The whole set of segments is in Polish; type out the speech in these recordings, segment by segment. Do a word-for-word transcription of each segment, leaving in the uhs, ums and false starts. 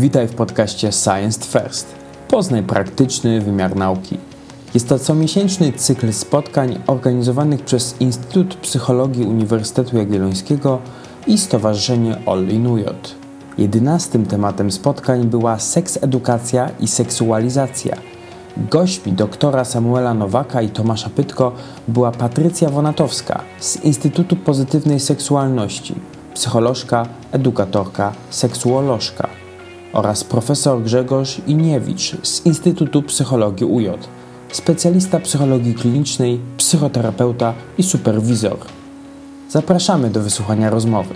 Witaj w podcaście Science First. Poznaj praktyczny wymiar nauki. Jest to comiesięczny cykl spotkań organizowanych przez Instytut Psychologii Uniwersytetu Jagiellońskiego i Stowarzyszenie All in U J. Jedenastym tematem spotkań była seksedukacja i seksualizacja. Gośćmi doktora Samuela Nowaka i Tomasza Pytko była Patrycja Wonatowska z Instytutu Pozytywnej Seksualności, psycholożka, edukatorka, seksuolożka oraz profesor Grzegorz Iniewicz z Instytutu Psychologii U J, specjalista psychologii klinicznej, psychoterapeuta i superwizor. Zapraszamy do wysłuchania rozmowy.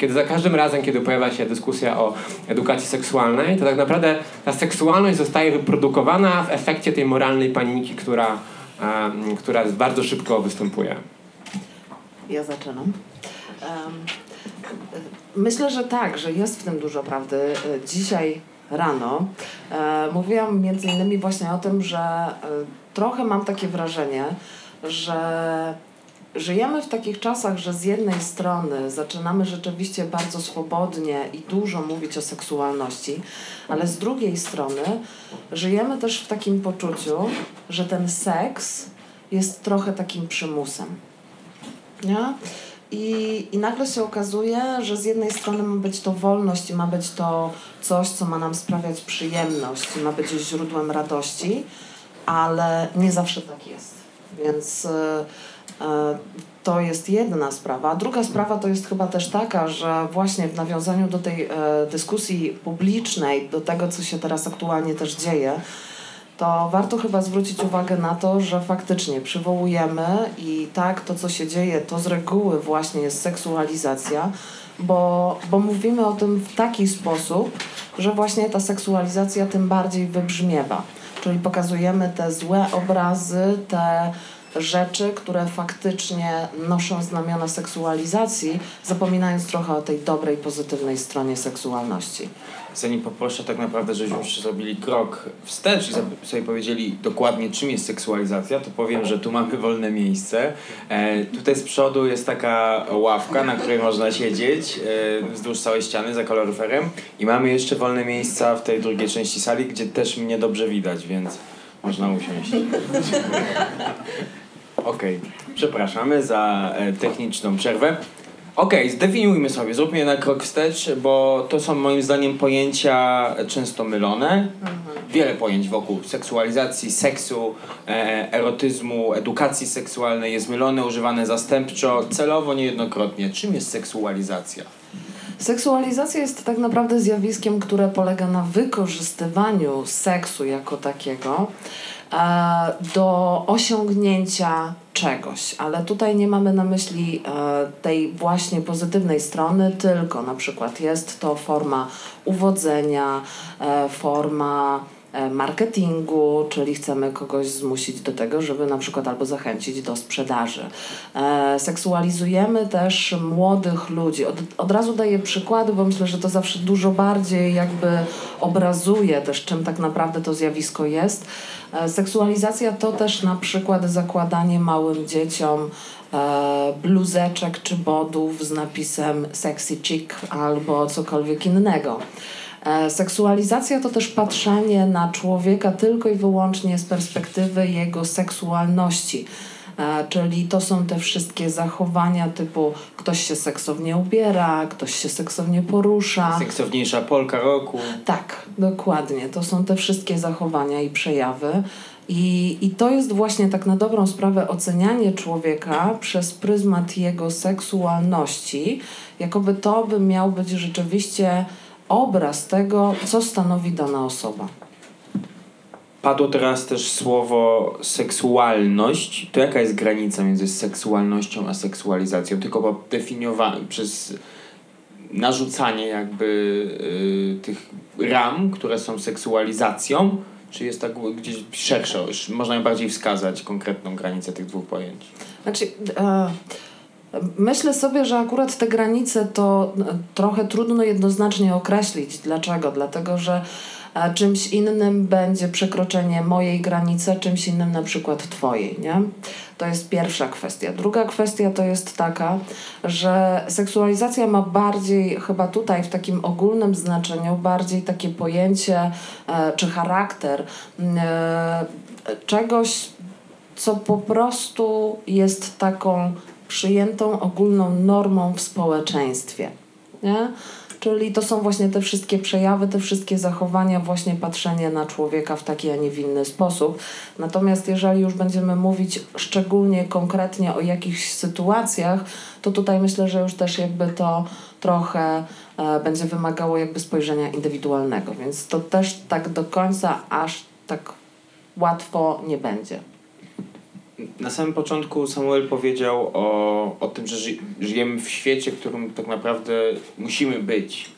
Kiedy za każdym razem, kiedy pojawia się dyskusja o edukacji seksualnej, to tak naprawdę ta seksualność zostaje wyprodukowana w efekcie tej moralnej paniki, która, um, która bardzo szybko występuje. Ja zaczynam. Um, myślę, że tak, że jest w tym dużo prawdy. Dzisiaj rano um, mówiłam między innymi właśnie o tym, że um, trochę mam takie wrażenie, że żyjemy w takich czasach, że z jednej strony zaczynamy rzeczywiście bardzo swobodnie i dużo mówić o seksualności, ale z drugiej strony żyjemy też w takim poczuciu, że ten seks jest trochę takim przymusem. Nie? I, i nagle się okazuje, że z jednej strony ma być to wolność i ma być to coś, co ma nam sprawiać przyjemność i ma być źródłem radości, ale nie zawsze tak jest. Więc Yy, to jest jedna sprawa. Druga sprawa to jest chyba też taka, że właśnie w nawiązaniu do tej dyskusji publicznej, do tego, co się teraz aktualnie też dzieje, to warto chyba zwrócić uwagę na to, że faktycznie przywołujemy i tak to, co się dzieje, to z reguły właśnie jest seksualizacja, bo, bo mówimy o tym w taki sposób, że właśnie ta seksualizacja tym bardziej wybrzmiewa. Czyli pokazujemy te złe obrazy, te rzeczy, które faktycznie noszą znamiona seksualizacji, zapominając trochę o tej dobrej, pozytywnej stronie seksualności. Zanim poproszę, tak naprawdę, żebyśmy już zrobili krok wstecz i sobie powiedzieli dokładnie, czym jest seksualizacja, to powiem, że tu mamy wolne miejsce. E, tutaj z przodu jest taka ławka, na której można siedzieć e, wzdłuż całej ściany za kaloryferem i mamy jeszcze wolne miejsca w tej drugiej części sali, gdzie też mnie dobrze widać, więc można usiąść. Okej, okay. Przepraszamy za techniczną przerwę. Okej, okay, zdefiniujmy sobie, zróbmy jednak krok wstecz, bo to są moim zdaniem pojęcia często mylone. Wiele pojęć wokół seksualizacji, seksu, erotyzmu, edukacji seksualnej jest mylone, używane zastępczo, celowo, niejednokrotnie. Czym jest seksualizacja? Seksualizacja jest tak naprawdę zjawiskiem, które polega na wykorzystywaniu seksu jako takiego e, do osiągnięcia czegoś, ale tutaj nie mamy na myśli e, tej właśnie pozytywnej strony, tylko na przykład jest to forma uwodzenia, e, forma marketingu, czyli chcemy kogoś zmusić do tego, żeby na przykład albo zachęcić do sprzedaży. E, seksualizujemy też młodych ludzi. Od, od razu daję przykłady, bo myślę, że to zawsze dużo bardziej jakby obrazuje też, czym tak naprawdę to zjawisko jest. E, seksualizacja to też na przykład zakładanie małym dzieciom E, bluzeczek czy bodów z napisem sexy chick albo cokolwiek innego. E, seksualizacja to też patrzenie na człowieka tylko i wyłącznie z perspektywy jego seksualności. E, czyli to są te wszystkie zachowania typu ktoś się seksownie ubiera, ktoś się seksownie porusza. Seksowniejsza Polka roku. Tak, dokładnie. To są te wszystkie zachowania i przejawy. I, I to jest właśnie tak na dobrą sprawę ocenianie człowieka przez pryzmat jego seksualności, jakoby to by miał być rzeczywiście obraz tego, co stanowi dana osoba. Padło teraz też słowo seksualność. To jaka jest granica między seksualnością a seksualizacją? Tylko definiowane przez narzucanie jakby yy, tych ram, które są seksualizacją, czy jest tak gdzieś szersza, już można bardziej wskazać konkretną granicę tych dwóch pojęć? Znaczy, e, myślę sobie, że akurat te granice to trochę trudno jednoznacznie określić. Dlaczego? Dlatego, że e, a czymś innym będzie przekroczenie mojej granicy, czymś innym na przykład twojej, nie? To jest pierwsza kwestia. Druga kwestia to jest taka, że seksualizacja ma bardziej, chyba tutaj w takim ogólnym znaczeniu, bardziej takie pojęcie e, czy charakter e, czegoś, co po prostu jest taką przyjętą ogólną normą w społeczeństwie, nie? Czyli to są właśnie te wszystkie przejawy, te wszystkie zachowania, właśnie patrzenie na człowieka w taki, a nie w inny sposób. Natomiast jeżeli już będziemy mówić szczególnie, konkretnie o jakichś sytuacjach, to tutaj myślę, że już też jakby to trochę e, będzie wymagało jakby spojrzenia indywidualnego, więc to też tak do końca aż tak łatwo nie będzie. Na samym początku Samuel powiedział o, o tym, że ży, żyjemy w świecie, w którym tak naprawdę musimy być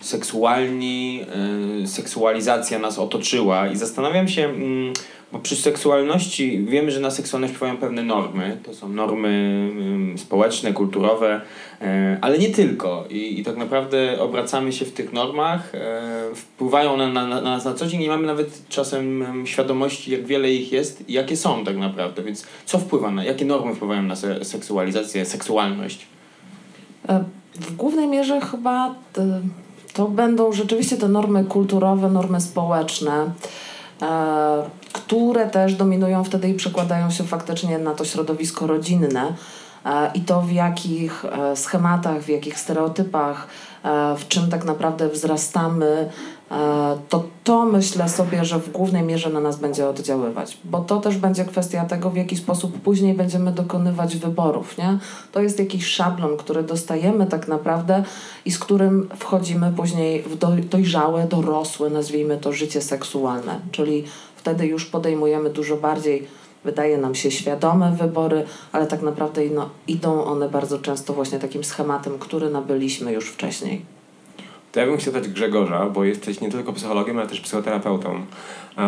seksualni, yy, seksualizacja nas otoczyła i zastanawiam się, yy, bo przy seksualności wiemy, że na seksualność wpływają pewne normy, to są normy yy, społeczne, kulturowe, yy, ale nie tylko. I, i tak naprawdę obracamy się w tych normach, yy, wpływają one na, na, na nas na co dzień, nie mamy nawet czasem yy, świadomości, jak wiele ich jest i jakie są tak naprawdę, więc co wpływa na, jakie normy wpływają na se- seksualizację, seksualność? W głównej mierze chyba to, to będą rzeczywiście te normy kulturowe, normy społeczne, E, które też dominują wtedy i przekładają się faktycznie na to środowisko rodzinne e, i to w jakich e, schematach, w jakich stereotypach, e, w czym tak naprawdę wzrastamy, e, to to myślę sobie, że w głównej mierze na nas będzie oddziaływać, bo to też będzie kwestia tego, w jaki sposób później będziemy dokonywać wyborów, nie? To jest jakiś szablon, który dostajemy tak naprawdę i z którym wchodzimy później w do, dojrzałe, dorosłe, nazwijmy to, życie seksualne, czyli wtedy już podejmujemy dużo bardziej, wydaje nam się, świadome wybory, ale tak naprawdę no, idą one bardzo często właśnie takim schematem, który nabyliśmy już wcześniej. To ja bym chciał zapytać Grzegorza, bo jesteś nie tylko psychologiem, ale też psychoterapeutą. E,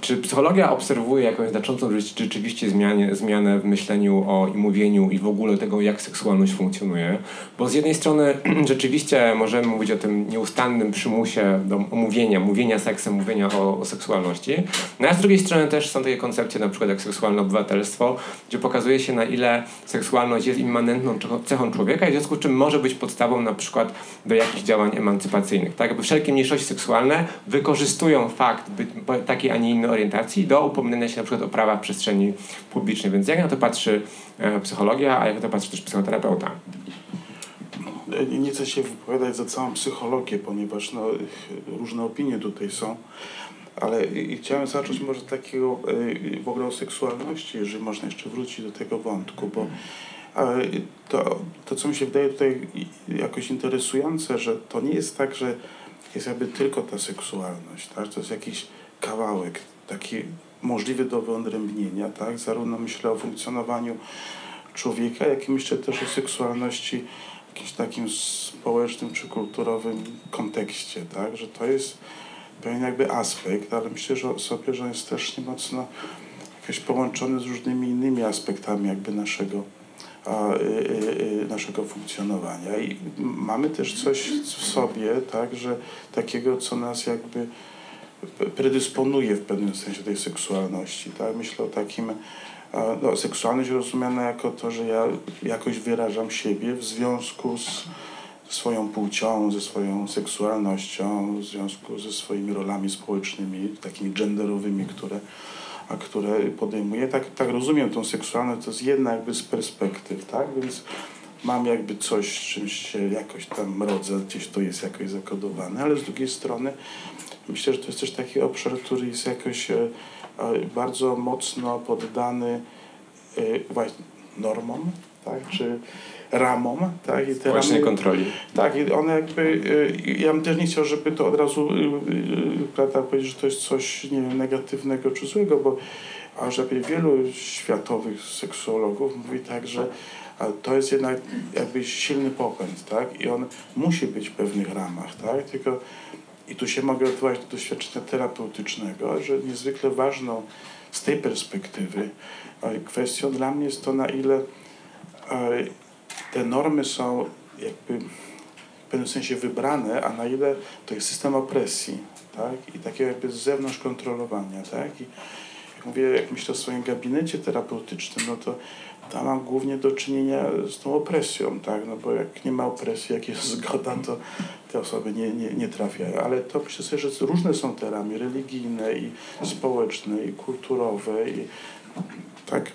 czy psychologia obserwuje jakąś znaczącą rzeczywiście zmianę, zmianę w myśleniu o i mówieniu i w ogóle tego, jak seksualność funkcjonuje? Bo z jednej strony rzeczywiście możemy mówić o tym nieustannym przymusie do mówienia, mówienia seksem, mówienia o, o seksualności. No a z drugiej strony też są takie koncepcje, na przykład jak seksualne obywatelstwo, gdzie pokazuje się, na ile seksualność jest immanentną cechą człowieka i w związku z czym może być podstawą na przykład do jakichś działań emancypacyjnych. Tak, jakby wszelkie mniejszości seksualne wykorzystują fakt by, takiej, a nie innej orientacji do upominania się na przykład o prawa w przestrzeni publicznej. Więc jak na to patrzy e, psychologia, a jak na to patrzy też psychoterapeuta? Nie chcę się wypowiadać za całą psychologię, ponieważ no, różne opinie tutaj są, ale chciałem zacząć może takiego e, w ogóle o seksualności, jeżeli można jeszcze wrócić do tego wątku, bo ale to, to, co mi się wydaje tutaj jakoś interesujące, że to nie jest tak, że jest jakby tylko ta seksualność, tak? To jest jakiś kawałek taki możliwy do wyodrębnienia, tak? Zarówno myślę o funkcjonowaniu człowieka, jak i myślę też o seksualności w jakimś takim społecznym czy kulturowym kontekście, tak? Że to jest pewien jakby aspekt, ale myślę że sobie, że jest strasznie mocno jakoś połączony z różnymi innymi aspektami jakby naszego A, y, y, naszego funkcjonowania i mamy też coś w sobie, tak, że takiego, co nas jakby predysponuje w pewnym sensie tej seksualności, tak, myślę o takim, a, no, seksualność rozumiana jako to, że ja jakoś wyrażam siebie w związku z swoją płcią, ze swoją seksualnością, w związku ze swoimi rolami społecznymi, takimi genderowymi, które a które podejmuję. Tak, tak rozumiem tą seksualność, to jest jedna jakby z perspektyw, tak? Więc mam jakby coś, czymś się jakoś tam rodzę, gdzieś to jest jakoś zakodowane, ale z drugiej strony myślę, że to jest też taki obszar, który jest jakoś e, bardzo mocno poddany e, właśnie normom, tak? Czy ramom, tak? I te właśnie ramy, kontroli. Tak, i one jakby, ja bym też nie chciał, żeby to od razu, prawda, powiedzieć, że to jest coś, nie wiem, negatywnego czy złego, bo a żeby wielu światowych seksuologów mówi tak, że to jest jednak jakby silny popęd, tak? I on musi być w pewnych ramach, tak? Tylko i tu się mogę odwołać do doświadczenia terapeutycznego, że niezwykle ważną z tej perspektywy kwestią dla mnie jest to, na ile te normy są jakby w pewnym sensie wybrane, a na ile to jest system opresji, tak? I takiego jakby z zewnątrz kontrolowania, tak? I jak mówię, jak myślę o swoim gabinecie terapeutycznym, no to tam mam głównie do czynienia z tą opresją, tak? No bo jak nie ma opresji, jak jest zgoda, to te osoby nie, nie, nie trafiają. Ale to myślę sobie, że różne są te ramy religijne i społeczne i kulturowe i tak.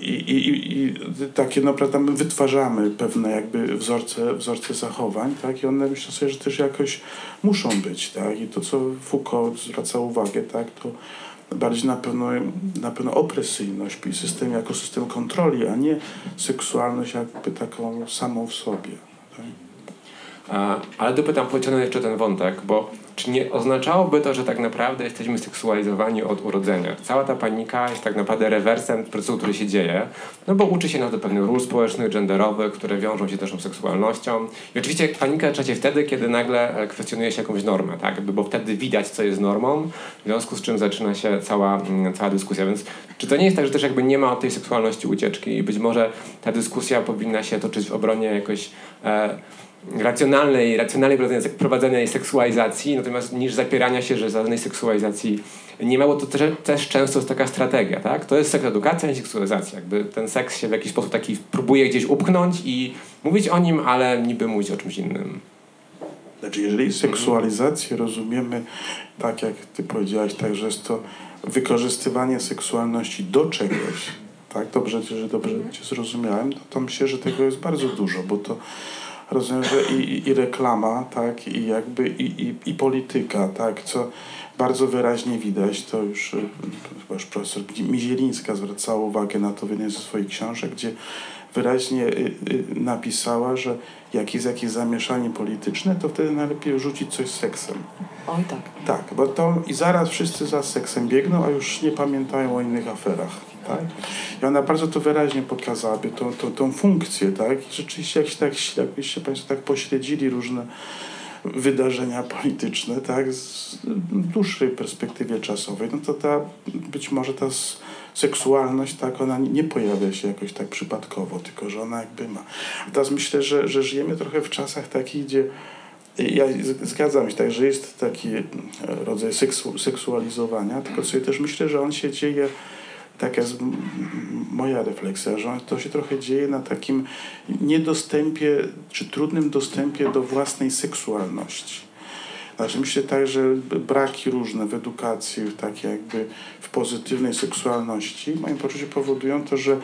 I, i, i takie, no prawda, my wytwarzamy pewne jakby wzorce, wzorce zachowań, tak, i one myślę sobie, że też jakoś muszą być, tak, i to, co Foucault zwraca uwagę, tak, to bardziej na pewno, na pewno opresyjność i system jako system kontroli, a nie seksualność jakby taką samą w sobie, tak? A, ale dopytam, pociągnę jeszcze ten wątek, bo czy nie oznaczałoby to, że tak naprawdę jesteśmy seksualizowani od urodzenia? Cała ta panika jest tak naprawdę rewersem procesu, który się dzieje, no bo uczy się nas do pewnych ról społecznych, genderowych, które wiążą się z naszą seksualnością. I oczywiście panika zaczyna się wtedy, kiedy nagle kwestionuje się jakąś normę, tak? Bo wtedy widać, co jest normą, w związku z czym zaczyna się cała, cała dyskusja. Więc czy to nie jest tak, że też jakby nie ma od tej seksualności ucieczki i być może ta dyskusja powinna się toczyć w obronie jakoś... E, racjonalnej, racjonalnej prowadzenia jej seksualizacji, natomiast niż zapierania się, że za żadnej seksualizacji nie ma, bo to też, też często jest taka strategia, tak? To jest seksedukacja, nie seksualizacja. Jakby ten seks się w jakiś sposób taki próbuje gdzieś upchnąć i mówić o nim, ale niby mówić o czymś innym. Znaczy, jeżeli seksualizację rozumiemy tak, jak ty powiedziałaś, tak, że jest to wykorzystywanie seksualności do czegoś, tak? Dobrze, że dobrze cię zrozumiałem, to, to myślę, że tego jest bardzo dużo, bo to rozumiem, że i, i reklama, tak, i jakby i, i, i polityka, tak, co bardzo wyraźnie widać, to już chyba już profesor Mizielińska zwracała uwagę na to w jednej ze swoich książek, gdzie wyraźnie napisała, że jak jest jakieś zamieszanie polityczne, to wtedy najlepiej rzucić coś z seksem. Oj tak. Tak, bo to i zaraz wszyscy za seksem biegną, a już nie pamiętają o innych aferach. Tak? I ona bardzo to wyraźnie pokazałaby, tą, tą, tą funkcję, tak? I rzeczywiście jak się, tak, jakbyście Państwo tak pośledzili różne wydarzenia polityczne, tak? Z dłuższej perspektywie czasowej, no to ta, być może ta seksualność, tak, ona nie pojawia się jakoś tak przypadkowo, tylko że ona jakby ma. A teraz myślę, że, że żyjemy trochę w czasach takich, gdzie ja zgadzam się, tak, że jest taki rodzaj seksu, seksualizowania, tylko sobie też myślę, że on się dzieje. Taka jest moja refleksja, że to się trochę dzieje na takim niedostępie, czy trudnym dostępie do własnej seksualności. Znaczy myślę tak, że braki różne w edukacji, tak jakby w pozytywnej seksualności, w moim poczuciu powodują to, że,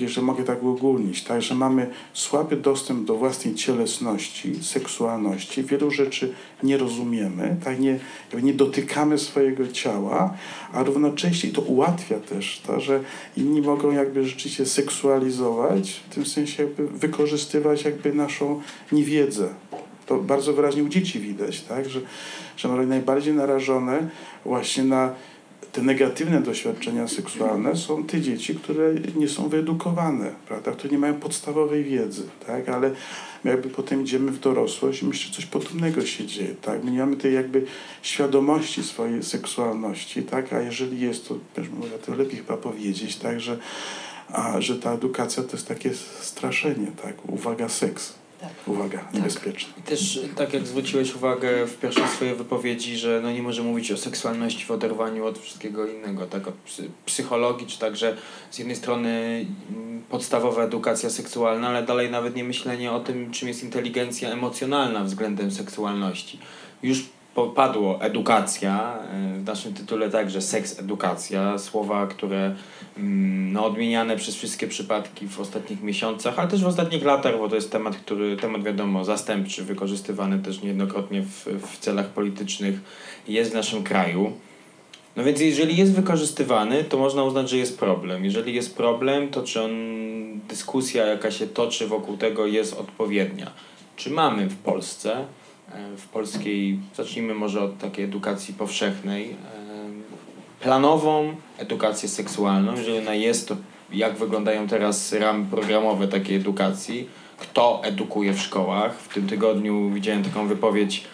jeżeli mogę tak uogólnić, tak, że mamy słaby dostęp do własnej cielesności, seksualności, wielu rzeczy nie rozumiemy, tak, nie, nie dotykamy swojego ciała, a równocześnie to ułatwia też to, że inni mogą jakby rzeczywiście seksualizować, w tym sensie jakby wykorzystywać jakby naszą niewiedzę. To bardzo wyraźnie u dzieci widać, tak? że, że może najbardziej narażone właśnie na te negatywne doświadczenia seksualne są te dzieci, które nie są wyedukowane, prawda? Które nie mają podstawowej wiedzy, tak? Ale jakby potem idziemy w dorosłość i myślę, że coś podobnego się dzieje, tak? My nie mamy tej jakby świadomości swojej seksualności, tak? A jeżeli jest, to ja to lepiej chyba powiedzieć, tak? Że, a, że ta edukacja to jest takie straszenie, tak? Uwaga, seks. Tak. Uwaga, niebezpieczna. Tak. Też tak jak zwróciłeś uwagę w pierwszej swojej wypowiedzi, że no nie może mówić o seksualności w oderwaniu od wszystkiego innego, tak, od psychologii, czy także z jednej strony podstawowa edukacja seksualna, ale dalej nawet nie myślenie o tym, czym jest inteligencja emocjonalna względem seksualności. Już padło edukacja, w naszym tytule także seks edukacja, słowa, które no, odmieniane przez wszystkie przypadki w ostatnich miesiącach, ale też w ostatnich latach, bo to jest temat, który, temat wiadomo, zastępczy, wykorzystywany też niejednokrotnie w, w celach politycznych, jest w naszym kraju. No więc jeżeli jest wykorzystywany, to można uznać, że jest problem. Jeżeli jest problem, to czy on, dyskusja, jaka się toczy wokół tego, jest odpowiednia. Czy mamy w Polsce w polskiej, zacznijmy może od takiej edukacji powszechnej, planową edukację seksualną, jeżeli ona jest, to jak wyglądają teraz ramy programowe takiej edukacji, kto edukuje w szkołach. W tym tygodniu widziałem taką wypowiedź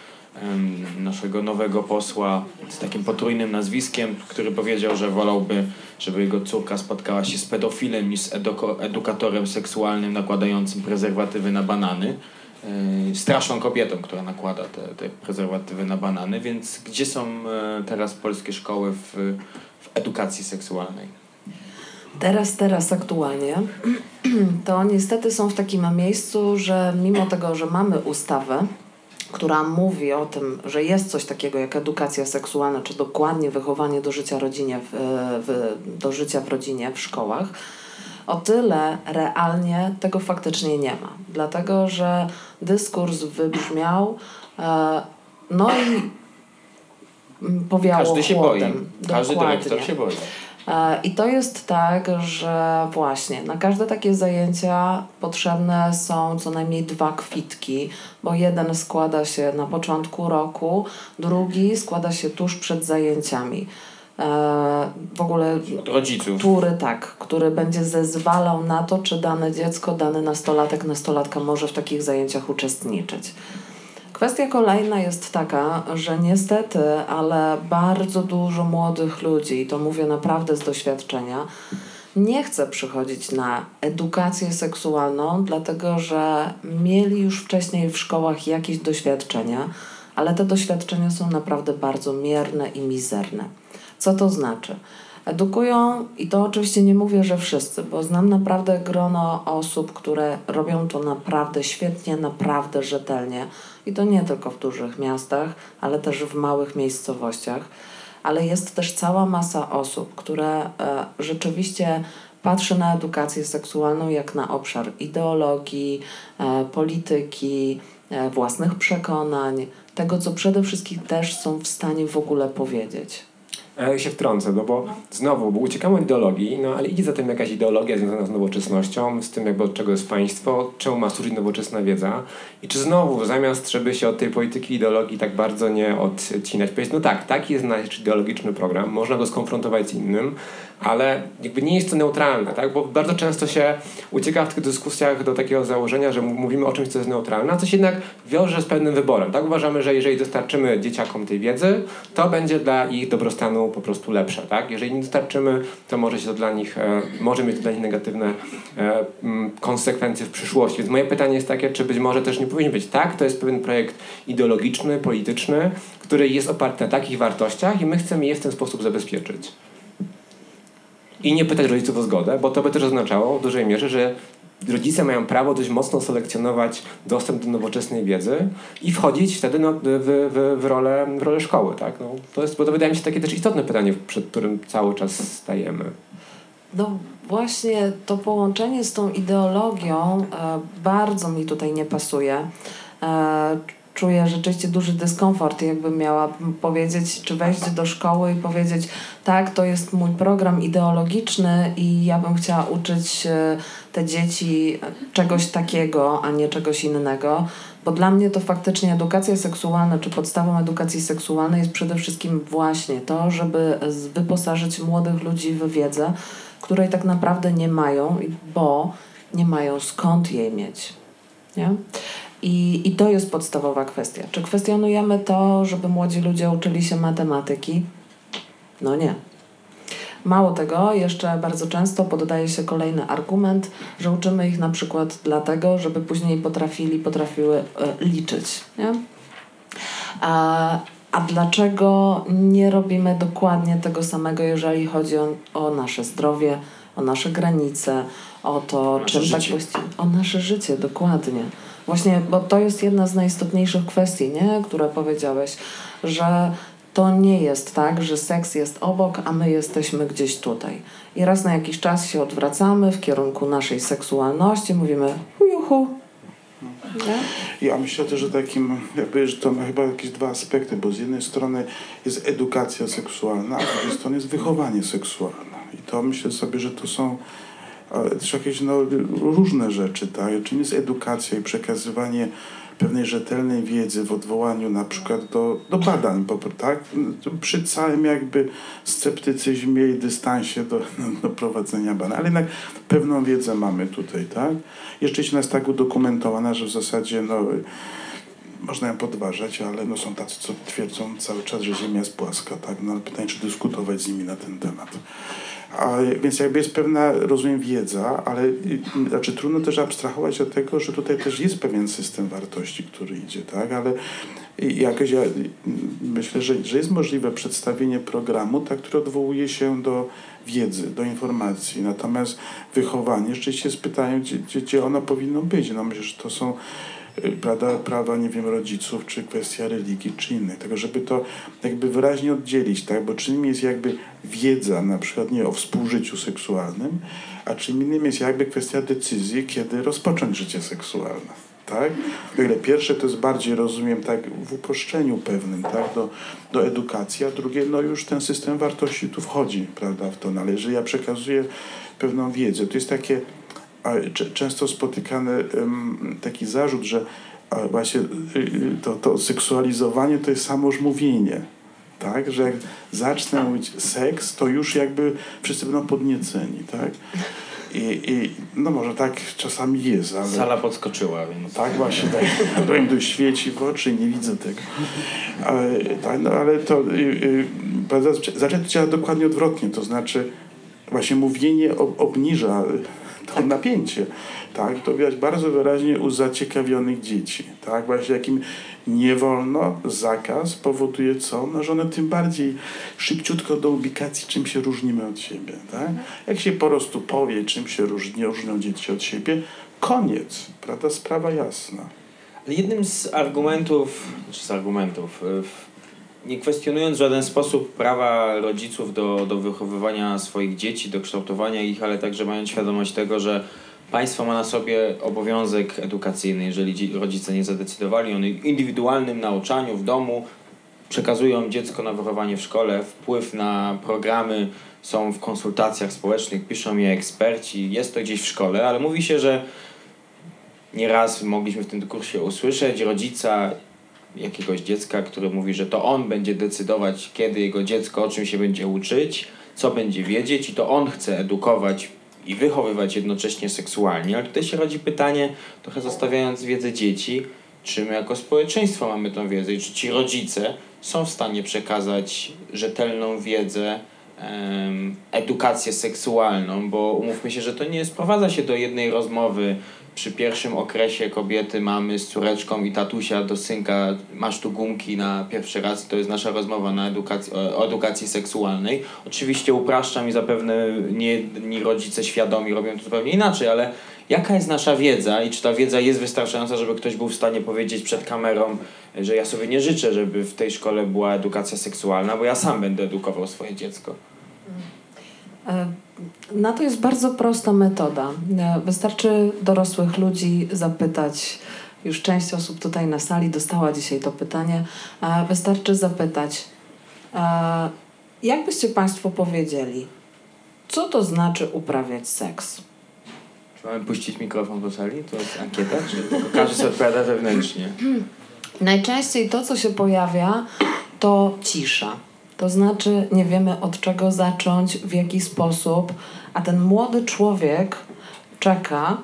naszego nowego posła z takim potrójnym nazwiskiem, który powiedział, że wolałby, żeby jego córka spotkała się z pedofilem niż z edu- edukatorem seksualnym nakładającym prezerwatywy na banany. straszną kobietą, która nakłada te, te prezerwatywy na banany, więc gdzie są teraz polskie szkoły w, w edukacji seksualnej? Teraz, teraz aktualnie to niestety są w takim miejscu, że mimo tego, że mamy ustawę, która mówi o tym, że jest coś takiego jak edukacja seksualna, czy dokładnie wychowanie do życia, rodzinie w, w, do życia w rodzinie, w szkołach, o tyle realnie tego faktycznie nie ma. Dlatego, że dyskurs wybrzmiał, no i powiało chłodem. Każdy się boi. Każdy dokładnie. Dyrektor się boi. I to jest tak, że właśnie na każde takie zajęcia potrzebne są co najmniej dwa kwitki, bo jeden składa się na początku roku, drugi składa się tuż przed zajęciami. W ogóle rodziców, który tak, który będzie zezwalał na to, czy dane dziecko, dany nastolatek, nastolatka może w takich zajęciach uczestniczyć. Kwestia kolejna jest taka, że niestety, ale bardzo dużo młodych ludzi, i to mówię naprawdę z doświadczenia, nie chce przychodzić na edukację seksualną, dlatego że mieli już wcześniej w szkołach jakieś doświadczenia, ale te doświadczenia są naprawdę bardzo mierne i mizerne. Co to znaczy? Edukują, i to oczywiście nie mówię, że wszyscy, bo znam naprawdę grono osób, które robią to naprawdę świetnie, naprawdę rzetelnie. I to nie tylko w dużych miastach, ale też w małych miejscowościach. Ale jest też cała masa osób, które e, rzeczywiście patrzy na edukację seksualną jak na obszar ideologii, e, polityki, e, własnych przekonań, tego, co przede wszystkim też są w stanie w ogóle powiedzieć. Ja się wtrącę, no bo znowu, bo uciekamy od ideologii, no ale idzie za tym jakaś ideologia związana z nowoczesnością, z tym jakby od czego jest państwo, czemu ma służyć nowoczesna wiedza i czy znowu zamiast, żeby się od tej polityki ideologii tak bardzo nie odcinać, powiedzieć, no tak, taki jest nasz ideologiczny program, można go skonfrontować z innym, ale jakby nie jest to neutralne, tak? Bo bardzo często się ucieka w tych dyskusjach do takiego założenia, że mówimy o czymś, co jest neutralne, a coś jednak wiąże z pewnym wyborem. Tak? Uważamy, że jeżeli dostarczymy dzieciakom tej wiedzy, to będzie dla ich dobrostanu po prostu lepsze. Tak? Jeżeli nie dostarczymy, to może się to dla nich, e, może mieć to dla nich negatywne e, m, konsekwencje w przyszłości. Więc moje pytanie jest takie, czy być może też nie powinien być tak, to jest pewien projekt ideologiczny, polityczny, który jest oparty na takich wartościach i my chcemy je w ten sposób zabezpieczyć. I nie pytać rodziców o zgodę, bo to by też oznaczało w dużej mierze, że rodzice mają prawo dość mocno selekcjonować dostęp do nowoczesnej wiedzy i wchodzić wtedy no, w, w, w, rolę, w rolę szkoły. Tak? No, to jest, bo to wydaje mi się takie też istotne pytanie, przed którym cały czas stajemy. No właśnie to połączenie z tą ideologią e, bardzo mi tutaj nie pasuje. E, Czuję rzeczywiście duży dyskomfort, jakbym miała powiedzieć, czy wejść do szkoły i powiedzieć, tak, to jest mój program ideologiczny i ja bym chciała uczyć te dzieci czegoś takiego, a nie czegoś innego. Bo dla mnie to faktycznie edukacja seksualna, czy podstawą edukacji seksualnej jest przede wszystkim właśnie to, żeby wyposażyć młodych ludzi w wiedzę, której tak naprawdę nie mają, bo nie mają skąd jej mieć. Nie? I, I to jest podstawowa kwestia. Czy kwestionujemy to, żeby młodzi ludzie uczyli się matematyki? No nie. Mało tego, jeszcze bardzo często poddaje się kolejny argument, że uczymy ich na przykład dlatego, żeby później potrafili, potrafiły y, liczyć. Nie? A, a dlaczego nie robimy dokładnie tego samego, jeżeli chodzi o, o nasze zdrowie, o nasze granice, o to, czym tak właściwie... O nasze życie, dokładnie. Właśnie, bo to jest jedna z najistotniejszych kwestii, nie? Które powiedziałeś, że to nie jest tak, że seks jest obok, a my jesteśmy gdzieś tutaj. I raz na jakiś czas się odwracamy w kierunku naszej seksualności, mówimy juhu. Nie? Ja myślę też, że takim, ja powiem, że to ma chyba jakieś dwa aspekty, bo z jednej strony jest edukacja seksualna, a z drugiej strony jest wychowanie seksualne. I to myślę sobie, że to są też jakieś no, różne rzeczy, tak? Czym jest edukacja i przekazywanie pewnej rzetelnej wiedzy w odwołaniu na przykład do, do badań, bo, tak? Przy całym jakby sceptycyzmie i dystansie do, do prowadzenia badań, ale jednak pewną wiedzę mamy tutaj, tak? Jeszcze jest nas tak udokumentowana, że w zasadzie no, można ją podważać, ale no, są tacy, co twierdzą cały czas, że Ziemia jest płaska, tak? No, ale pytanie, czy dyskutować z nimi na ten temat. A więc jakby jest pewna, rozumiem, wiedza, ale znaczy trudno też abstrahować od tego, że tutaj też jest pewien system wartości, który idzie, tak? Ale jakoś ja myślę, że, że jest możliwe przedstawienie programu, tak, który odwołuje się do wiedzy, do informacji. Natomiast wychowanie rzeczywiście jest pytaniem, gdzie, gdzie ono powinno być. No myślę, że to są Prawa, prawa, nie wiem, rodziców, czy kwestia religii, czy innych. Tego, żeby to jakby wyraźnie oddzielić, tak? Bo czym jest jakby wiedza, na przykład nie, o współżyciu seksualnym, a czym innym jest jakby kwestia decyzji, kiedy rozpocząć życie seksualne. Tak? Pierwsze to jest bardziej, rozumiem, tak w uproszczeniu pewnym, tak? do, do edukacji, a drugie, no już ten system wartości tu wchodzi, prawda, w to. No, ale jeżeli ja przekazuję pewną wiedzę, to jest takie często spotykany taki zarzut, że właśnie to, to seksualizowanie to jest samożmówienie, tak? Że jak zacznę mówić seks, to już jakby wszyscy będą podnieceni, tak? I, i no może tak czasami jest, ale... Sala podskoczyła, więc... Tak właśnie, tak. Będę świeci w oczy, nie widzę tego. Ale, tak, no, ale to... Znaczy to działa dokładnie odwrotnie, to znaczy właśnie mówienie ob- obniża... to napięcie, tak? To widać bardzo wyraźnie u zaciekawionych dzieci, tak? Właśnie jakim nie wolno, zakaz powoduje co? No, że one tym bardziej szybciutko do ubikacji, czym się różnimy od siebie, tak? Jak się po prostu powie, czym się różni, różnią dzieci od siebie, koniec, prawda? Sprawa jasna. Ale jednym z argumentów, czy z argumentów, nie kwestionując w żaden sposób prawa rodziców do, do wychowywania swoich dzieci, do kształtowania ich, ale także mając świadomość tego, że państwo ma na sobie obowiązek edukacyjny, jeżeli rodzice nie zadecydowali o indywidualnym nauczaniu w domu, przekazują dziecko na wychowanie w szkole, wpływ na programy są w konsultacjach społecznych, piszą je eksperci, jest to gdzieś w szkole, ale mówi się, że nieraz mogliśmy w tym kursie usłyszeć rodzica jakiegoś dziecka, który mówi, że to on będzie decydować, kiedy jego dziecko o czym się będzie uczyć, co będzie wiedzieć i to on chce edukować i wychowywać jednocześnie seksualnie. Ale tutaj się rodzi pytanie, trochę zostawiając wiedzę dzieci, czy my jako społeczeństwo mamy tą wiedzę i czy ci rodzice są w stanie przekazać rzetelną wiedzę, em, edukację seksualną, bo umówmy się, że to nie sprowadza się do jednej rozmowy przy pierwszym okresie kobiety, mamy z córeczką i tatusia do synka, masz tu gumki na pierwszy raz, to jest nasza rozmowa na edukac- o edukacji seksualnej. Oczywiście upraszczam i zapewne nie, nie rodzice świadomi robią to zupełnie inaczej, ale jaka jest nasza wiedza i czy ta wiedza jest wystarczająca, żeby ktoś był w stanie powiedzieć przed kamerą, że ja sobie nie życzę, żeby w tej szkole była edukacja seksualna, bo ja sam będę edukował swoje dziecko. Na to jest bardzo prosta metoda. Wystarczy dorosłych ludzi zapytać, już część osób tutaj na sali dostała dzisiaj to pytanie, wystarczy zapytać, jak byście Państwo powiedzieli, co to znaczy uprawiać seks? Czy mamy puścić mikrofon do sali? To jest ankieta, czy każdy sobie odpowiada wewnętrznie? Najczęściej to, co się pojawia, to cisza. To znaczy nie wiemy od czego zacząć, w jaki sposób, a ten młody człowiek czeka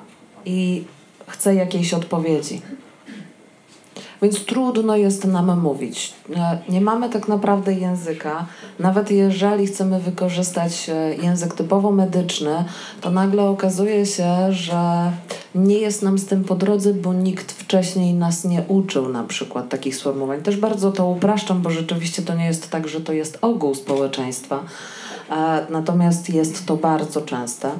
i chce jakiejś odpowiedzi. Więc trudno jest nam mówić. Nie mamy tak naprawdę języka. Nawet jeżeli chcemy wykorzystać język typowo medyczny, to nagle okazuje się, że nie jest nam z tym po drodze, bo nikt wcześniej nas nie uczył na przykład takich sformułowań. Też bardzo to upraszczam, bo rzeczywiście to nie jest tak, że to jest ogół społeczeństwa. Natomiast jest to bardzo częste.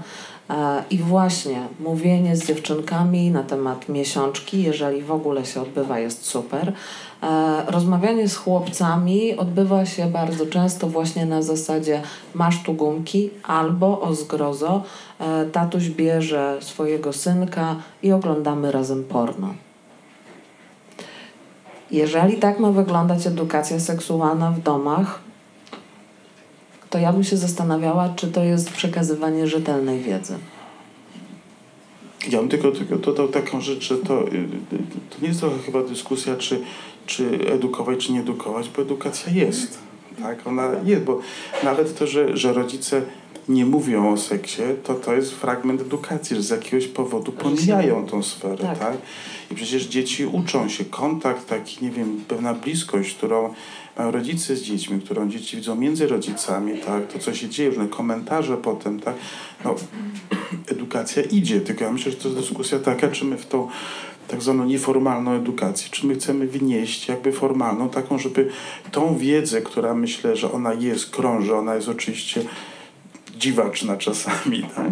I właśnie mówienie z dziewczynkami na temat miesiączki, jeżeli w ogóle się odbywa, jest super. Rozmawianie z chłopcami odbywa się bardzo często właśnie na zasadzie masz tu gumki albo o zgrozo tatuś bierze swojego synka i oglądamy razem porno. Jeżeli tak ma wyglądać edukacja seksualna w domach, to ja bym się zastanawiała, czy to jest przekazywanie rzetelnej wiedzy. Ja bym tylko, tylko dodał taką rzecz, że to, to nie jest trochę chyba dyskusja, czy, czy edukować, czy nie edukować, bo edukacja jest. Tak? Ona jest, bo nawet to, że, że rodzice nie mówią o seksie, to to jest fragment edukacji, że z jakiegoś powodu pomijają tą sferę, tak. tak? I przecież dzieci uczą się. Kontakt taki, nie wiem, pewna bliskość, którą mają rodzice z dziećmi, którą dzieci widzą między rodzicami, tak? To, co się dzieje, różne komentarze potem, tak? No, edukacja idzie, tylko ja myślę, że to jest dyskusja taka, czy my w tą tak zwaną nieformalną edukację, czy my chcemy wnieść jakby formalną, taką, żeby tą wiedzę, która myślę, że ona jest, krąży, ona jest oczywiście dziwaczna czasami, tak?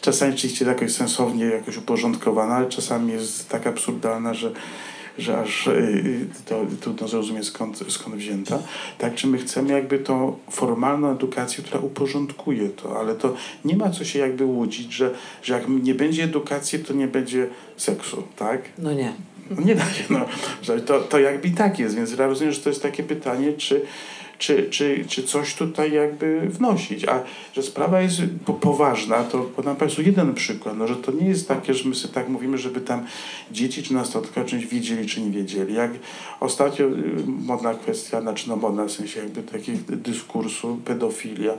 Czasami oczywiście jakoś sensownie jakoś uporządkowana, ale czasami jest tak absurdalna, że, że aż yy, to, trudno zrozumieć skąd, skąd wzięta. Tak, czy my chcemy jakby tą formalną edukację, która uporządkuje to, ale to nie ma co się jakby łudzić, że, że jak nie będzie edukacji, to nie będzie seksu, tak? No nie. No nie da się, no. To, to jakby i tak jest, więc ja rozumiem, że to jest takie pytanie, czy Czy, czy, czy coś tutaj jakby wnosić, a że sprawa jest po, poważna, to podam Państwu jeden przykład, no, że to nie jest takie, że my sobie tak mówimy, żeby tam dzieci czy nastolatkowie o czymś wiedzieli czy nie wiedzieli. Jak ostatnio modna kwestia, znaczy no modna w sensie jakby takich dyskursu, pedofilia,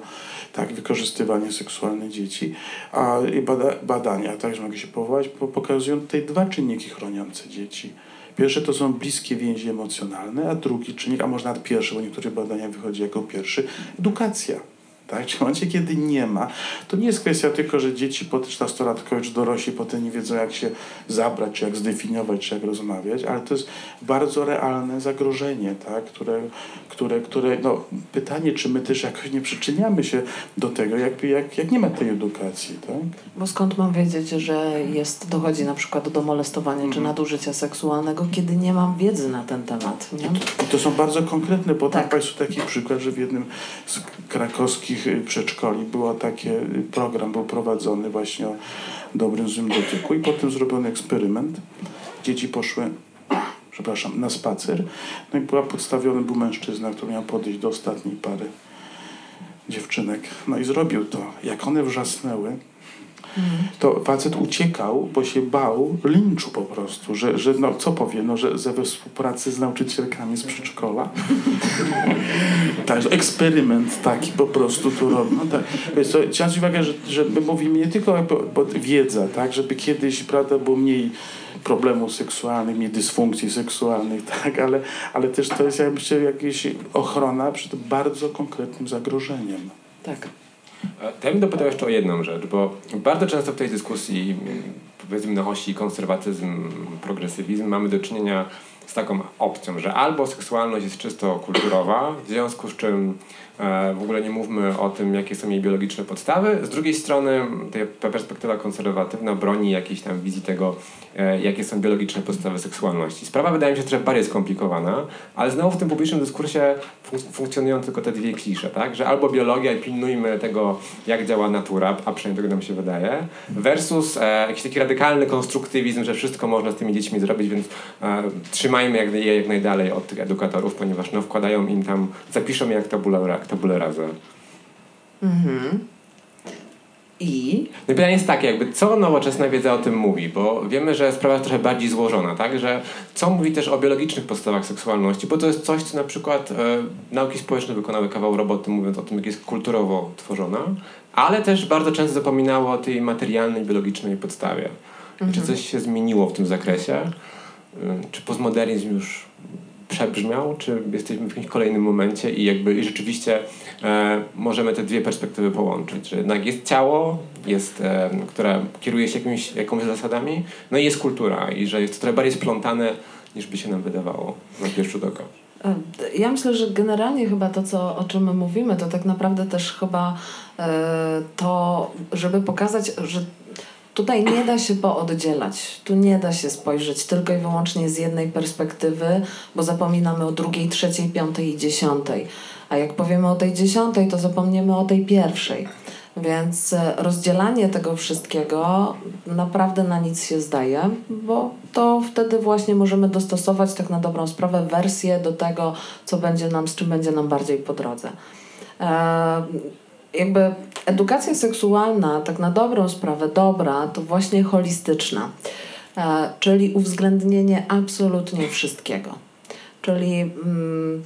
tak, wykorzystywanie seksualne dzieci, a bada, badania, tak, że mogę się powołać, pokazują tutaj dwa czynniki chroniące dzieci. Pierwsze to są bliskie więzi emocjonalne, a drugi czynnik, a może nawet pierwszy, bo niektóre badania wychodzi jako pierwszy, edukacja. Tak? Czyli w momencie, kiedy nie ma, to nie jest kwestia tylko, że dzieci po czternastolatkowie czy dorośli potem nie wiedzą, jak się zabrać, czy jak zdefiniować, czy jak rozmawiać, ale to jest bardzo realne zagrożenie, tak? które, które, które no, pytanie, czy my też jakoś nie przyczyniamy się do tego, jakby, jak, jak nie ma tej edukacji. Tak? Bo skąd mam wiedzieć, że jest, dochodzi na przykład do molestowania mm. czy nadużycia seksualnego, kiedy nie mam wiedzy na ten temat. Nie? I, to, I to są bardzo konkretne, bo tak. Tam Państwu taki przykład, że w jednym z krakowskich przedszkoli było taki program, był prowadzony właśnie o dobrym, złym dotyku i potem zrobiony eksperyment. Dzieci poszły przepraszam, na spacer, no i była podstawiony był mężczyzna, który miał podejść do ostatniej pary dziewczynek, no i zrobił to. Jak one wrzasnęły, to facet uciekał, bo się bał linczu po prostu, że, że no co powie, no, że ze współpracy z nauczycielkami z przedszkola. Także eksperyment taki po prostu tu robią. No, tak. Więc to, trzeba uwagę, że, że my mówimy nie tylko bo, bo wiedza, tak, żeby kiedyś, prawda, było mniej problemów seksualnych, mniej dysfunkcji seksualnych, tak, ale, ale też to jest jakby jakaś ochrona przed bardzo konkretnym zagrożeniem. Tak. Ja bym dopytał jeszcze o jedną rzecz, bo bardzo często w tej dyskusji, powiedzmy na osi konserwatyzm, progresywizm, mamy do czynienia z taką opcją, że albo seksualność jest czysto kulturowa, w związku z czym e, w ogóle nie mówmy o tym, jakie są jej biologiczne podstawy. Z drugiej strony ta perspektywa konserwatywna broni jakiejś tam wizji tego, e, jakie są biologiczne podstawy seksualności. Sprawa wydaje mi się trochę bardziej skomplikowana, ale znowu w tym publicznym dyskursie fun- funkcjonują tylko te dwie klisze, tak? Że albo biologia i pilnujmy tego, jak działa natura, a przynajmniej tego nam się wydaje, versus e, jakiś taki radykalny konstruktywizm, że wszystko można z tymi dziećmi zrobić, więc e, trzymamy Trzymajmy jak, jak najdalej od tych edukatorów, ponieważ no, wkładają im tam, zapiszą jak tabula, tabula rasa. Mhm. I? No pytanie jest takie, jakby co nowoczesna wiedza o tym mówi, bo wiemy, że sprawa jest trochę bardziej złożona, tak, że co mówi też o biologicznych podstawach seksualności, bo to jest coś, co na przykład e, nauki społeczne wykonały kawał roboty, mówiąc o tym, jak jest kulturowo tworzona, ale też bardzo często zapominało o tej materialnej, biologicznej podstawie. Mhm. Czy coś się zmieniło w tym zakresie? Czy postmodernizm już przebrzmiał, czy jesteśmy w jakimś kolejnym momencie i jakby i rzeczywiście e, możemy te dwie perspektywy połączyć, że jednak jest ciało, jest, e, które kieruje się jakimiś, jakimiś zasadami, no i jest kultura i że jest to trochę bardziej splątane, niż by się nam wydawało na pierwszy rzut oka. Ja myślę, że generalnie chyba to, co, o czym my mówimy, to tak naprawdę też chyba e, to, żeby pokazać, że tutaj nie da się pooddzielać, tu nie da się spojrzeć tylko i wyłącznie z jednej perspektywy, bo zapominamy o drugiej, trzeciej, piątej i dziesiątej. A jak powiemy o tej dziesiątej, to zapomniemy o tej pierwszej. Więc rozdzielanie tego wszystkiego naprawdę na nic się zdaje, bo to wtedy właśnie możemy dostosować tak na dobrą sprawę wersję do tego, co będzie nam, z czym będzie nam bardziej po drodze. Eee, jakby... Edukacja seksualna, tak na dobrą sprawę, dobra, to właśnie holistyczna, e, czyli uwzględnienie absolutnie wszystkiego. Czyli mm,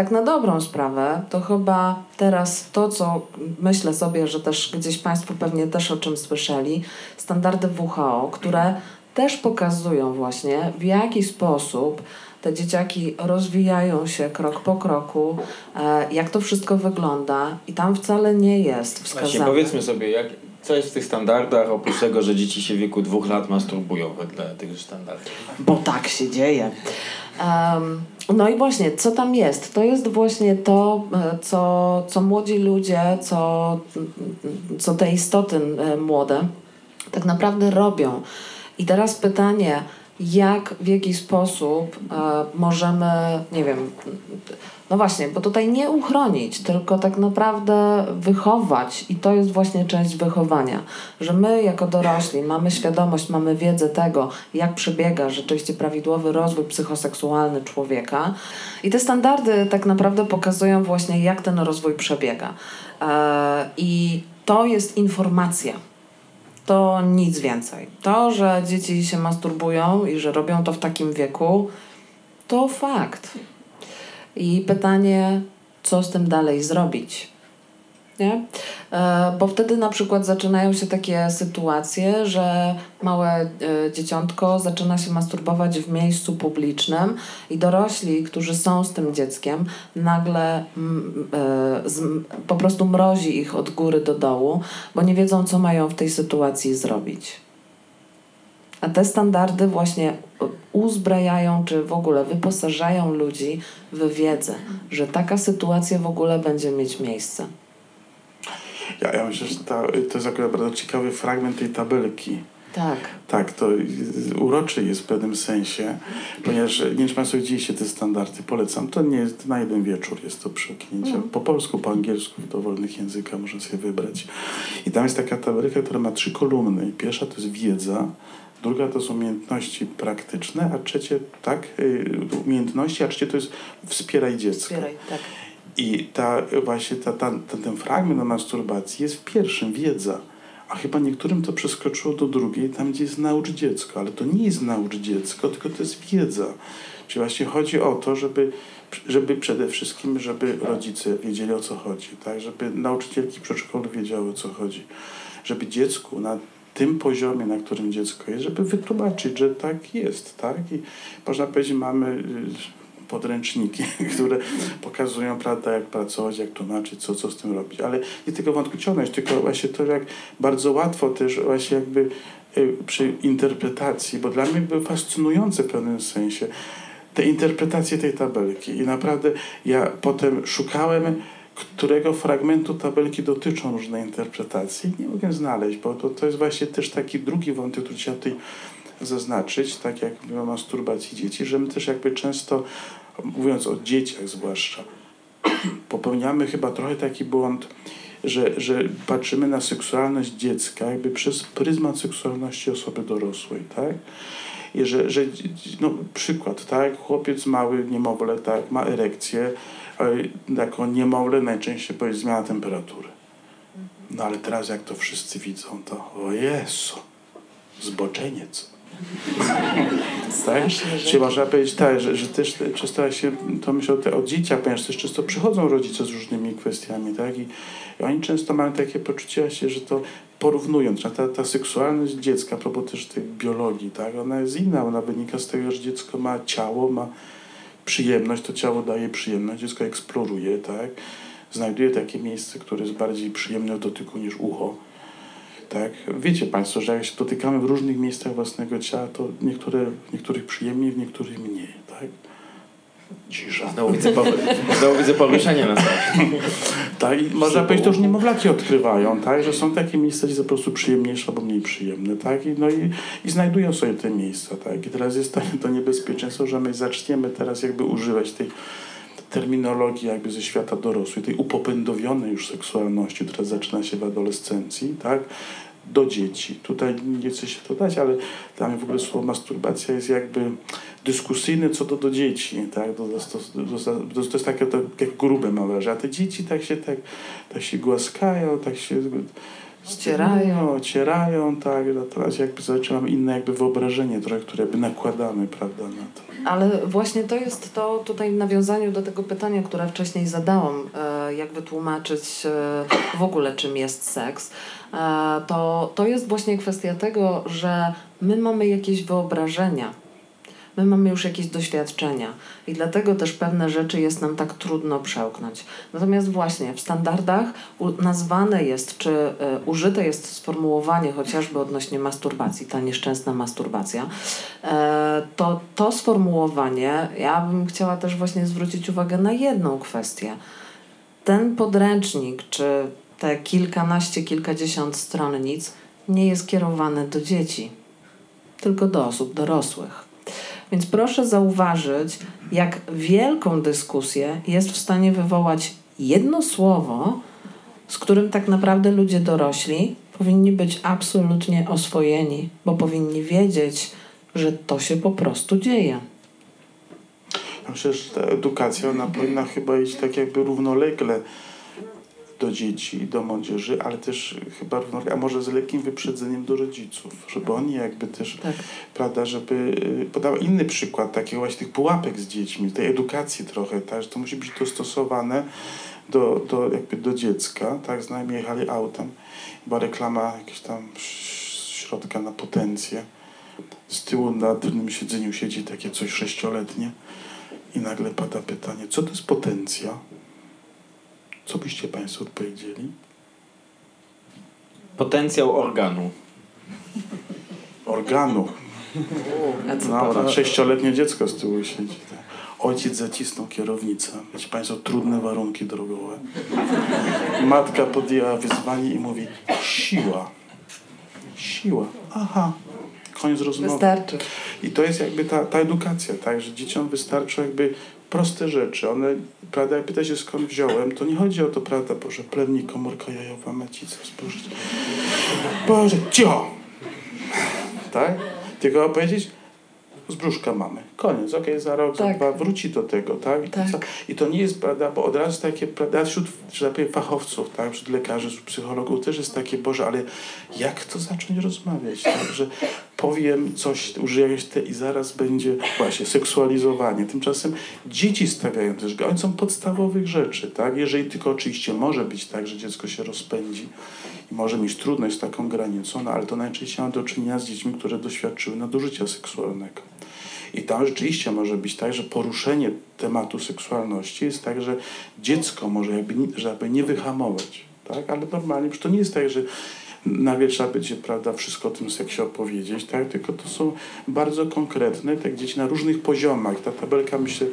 tak na dobrą sprawę, to chyba teraz to, co myślę sobie, że też gdzieś Państwo pewnie też o czym słyszeli, standardy W H O, które też pokazują właśnie, w jaki sposób te dzieciaki rozwijają się krok po kroku, jak to wszystko wygląda i tam wcale nie jest wskazane. Właśnie, powiedzmy sobie, jak, co jest w tych standardach, oprócz tego, że dzieci się w wieku dwóch lat masturbują wedle tych standardów. Bo tak się dzieje. Um, no i właśnie, co tam jest? To jest właśnie to, co, co młodzi ludzie, co, co te istoty młode tak naprawdę robią. I teraz pytanie, jak, w jaki sposób e, możemy, nie wiem, no właśnie, bo tutaj nie uchronić, tylko tak naprawdę wychować i to jest właśnie część wychowania, że my jako dorośli mamy świadomość, mamy wiedzę tego, jak przebiega rzeczywiście prawidłowy rozwój psychoseksualny człowieka i te standardy tak naprawdę pokazują właśnie, jak ten rozwój przebiega e, i to jest informacja. To nic więcej. To, że dzieci się masturbują i że robią to w takim wieku, to fakt. I pytanie, co z tym dalej zrobić? Nie? E, bo wtedy na przykład zaczynają się takie sytuacje, że małe e, dzieciątko zaczyna się masturbować w miejscu publicznym i dorośli, którzy są z tym dzieckiem, nagle m, e, z, po prostu mrozi ich od góry do dołu, bo nie wiedzą, co mają w tej sytuacji zrobić. A te standardy właśnie uzbrajają, czy w ogóle wyposażają ludzi w wiedzę, że taka sytuacja w ogóle będzie mieć miejsce. Ja, ja myślę, że ta, to jest akurat bardzo ciekawy fragment tej tabelki. Tak. Tak, to uroczy jest w pewnym sensie, ponieważ nie wiem, czy Państwo widzieliście te standardy, polecam. To nie jest na jeden wieczór, jest to przełknięcie. Mm. Po polsku, po angielsku, w dowolnych językach można sobie wybrać. I tam jest taka tabelka, która ma trzy kolumny. Pierwsza to jest wiedza, druga to są umiejętności praktyczne, a trzecie, tak, umiejętności, a trzecie to jest wspieraj dziecko. Wspieraj, tak. I ta, właśnie ta, ta, ten fragment o masturbacji jest w pierwszym, wiedza. A chyba niektórym to przeskoczyło do drugiej, tam gdzie jest naucz dziecko. Ale to nie jest naucz dziecko, tylko to jest wiedza. Czyli właśnie chodzi o to, żeby, żeby przede wszystkim, żeby rodzice wiedzieli, o co chodzi. Tak? Żeby nauczycielki przedszkolu wiedziały, o co chodzi. Żeby dziecku na tym poziomie, na którym dziecko jest, żeby wytłumaczyć, że tak jest. Tak? I można powiedzieć, mamy podręczniki, które pokazują, prawda, jak pracować, jak tłumaczyć, co, co z tym robić. Ale nie tylko wątku ciągnąć, tylko właśnie to, jak bardzo łatwo też właśnie jakby y, przy interpretacji, bo dla mnie było fascynujące w pewnym sensie te interpretacje tej tabelki. I naprawdę ja potem szukałem, którego fragmentu tabelki dotyczą różne interpretacje. Nie mogę znaleźć, bo to, to jest właśnie też taki drugi wątek, który się tutaj zaznaczyć, tak jak mówię o masturbacji dzieci, że my też jakby często, mówiąc o dzieciach zwłaszcza, popełniamy chyba trochę taki błąd, że, że patrzymy na seksualność dziecka jakby przez pryzmat seksualności osoby dorosłej, tak? I że, że no, przykład, tak? Chłopiec mały, niemowlę, tak? Ma erekcję, taką niemowlę najczęściej powie zmiana temperatury. No ale teraz jak to wszyscy widzą, to o Jezu, zboczeniec. Tak? Czyli można powiedzieć tak, że, że też często się to myślę o, o dzieciach, ponieważ też często przychodzą rodzice z różnymi kwestiami, tak? I, i oni często mają takie poczucie się, że to porównując, ta, ta seksualność dziecka, propos też tej biologii, tak? Ona jest inna, ona wynika z tego, że dziecko ma ciało, ma przyjemność, to ciało daje przyjemność, dziecko eksploruje, tak? Znajduje takie miejsce, które jest bardziej przyjemne w dotyku niż ucho. Tak? Wiecie Państwo, że jak się dotykamy w różnych miejscach własnego ciała, to niektóre, niektórych przyjemniej, w niektórych mniej, tak? Cisza. Znowu widzę, po, znowu widzę poruszenie na sali. Tak, i można powiedzieć, to już niemowlaki odkrywają, tak? Że są takie miejsca, gdzie są po prostu przyjemniejsze albo mniej przyjemne, tak? I, no i, i znajdują sobie te miejsca, tak? I teraz jest to, to niebezpieczeństwo, że my zaczniemy teraz jakby używać tej terminologii jakby ze świata dorosłej, tej upopędowionej już seksualności, która zaczyna się w adolescencji, tak, do dzieci. Tutaj nie chcę się to dać, ale dla mnie w ogóle słowo masturbacja jest jakby dyskusyjne co do, do dzieci, tak, do, do, do, do, to jest takie to, jak grube mam wrażenie, a te dzieci tak się, tak, tak się głaskają, tak się Ścierają, ocierają, tak, teraz jakby zaczynam inne jakby wyobrażenie trochę, które by nakładamy, prawda, na to. Ale właśnie to jest to tutaj w nawiązaniu do tego pytania, które wcześniej zadałam, jak wytłumaczyć w ogóle, czym jest seks, to, to jest właśnie kwestia tego, że my mamy jakieś wyobrażenia, my mamy już jakieś doświadczenia i dlatego też pewne rzeczy jest nam tak trudno przełknąć. Natomiast właśnie w standardach nazwane jest, czy y, użyte jest sformułowanie chociażby odnośnie masturbacji, ta nieszczęsna masturbacja, y, to to sformułowanie, ja bym chciała też właśnie zwrócić uwagę na jedną kwestię. Ten podręcznik, czy te kilkanaście, kilkadziesiąt stron nic nie jest kierowany do dzieci, tylko do osób dorosłych. Więc proszę zauważyć, jak wielką dyskusję jest w stanie wywołać jedno słowo, z którym tak naprawdę ludzie dorośli powinni być absolutnie oswojeni, bo powinni wiedzieć, że to się po prostu dzieje. Myślę, że ta edukacja ona powinna chyba iść tak jakby równolegle do dzieci, do młodzieży, ale też chyba, a może z lekkim wyprzedzeniem do rodziców, żeby oni jakby też, tak. prawda, żeby podała inny przykład takiego właśnie tych pułapek z dziećmi, tej edukacji trochę, tak, że to musi być dostosowane do, do jakby do dziecka, tak, znajmniej jechali autem, była reklama jakieś tam środka na potencję, z tyłu na tylnym siedzeniu siedzi takie coś sześcioletnie i nagle pada pytanie, co to jest potencja? Co byście Państwo odpowiedzieli? Potencjał organu. Organu. Dobra, sześcioletnie dziecko z tyłu siedzi. Ojciec zacisnął kierownicę. Wiecie Państwo, trudne warunki drogowe. Matka podjęła wyzwanie i mówi siła. Siła. Aha. Koniec rozmowy. Wystarczy. I to jest jakby ta, ta edukacja, tak, że dzieciom wystarczy jakby proste rzeczy. One, prawda, jak pyta się skąd wziąłem, to nie chodzi o to, prawda, Boże, plemnik, komórka jajowa, macica, spójrzcie. Boże, cicho! Tak? Tylko powiedzieć, z brzuszka mamy. Koniec, okej, okay, za rok, tak. za dwa, wróci do tego, tak? tak? I to nie jest, prawda, bo od razu takie, prawda, wśród, że tak powiem, fachowców, tak, wśród lekarzy, wśród psychologów też jest takie, Boże, ale jak to zacząć rozmawiać, tak, że powiem coś, użyję te i zaraz będzie właśnie seksualizowanie. Tymczasem dzieci stawiają też, oni są podstawowych rzeczy, tak? Jeżeli tylko oczywiście może być tak, że dziecko się rozpędzi i może mieć trudność z taką granicą, no ale to najczęściej ma do czynienia z dziećmi, które doświadczyły nadużycia seksualnego. I tam rzeczywiście może być tak, że poruszenie tematu seksualności jest tak, że dziecko może jakby, żeby nie wyhamować, tak? Ale normalnie, to nie jest tak, że nagle trzeba będzie, prawda, wszystko o tym seksie opowiedzieć, tak? Tylko to są bardzo konkretne, tak, dzieci na różnych poziomach. Ta tabelka, myślę,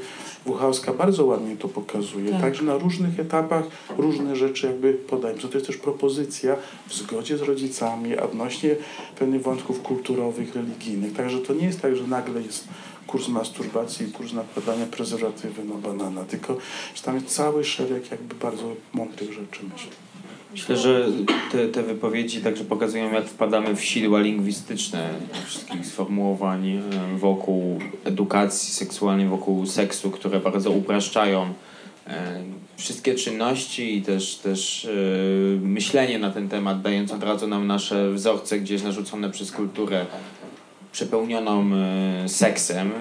wuchowska bardzo ładnie to pokazuje, tak. Także na różnych etapach różne rzeczy jakby podajemy. To jest też propozycja w zgodzie z rodzicami, a odnośnie pewnych wątków kulturowych, religijnych. Także to nie jest tak, że nagle jest kurs masturbacji i kurs nakładania prezerwatywy na banana, tylko że tam jest cały szereg jakby bardzo mądrych rzeczy, myślę. Myślę, że te, te wypowiedzi także pokazują, jak wpadamy w sidła lingwistyczne wszystkich sformułowań wokół edukacji seksualnej, wokół seksu, które bardzo upraszczają wszystkie czynności i też, też myślenie na ten temat, dając od razu nam nasze wzorce gdzieś narzucone przez kulturę przepełnioną seksem.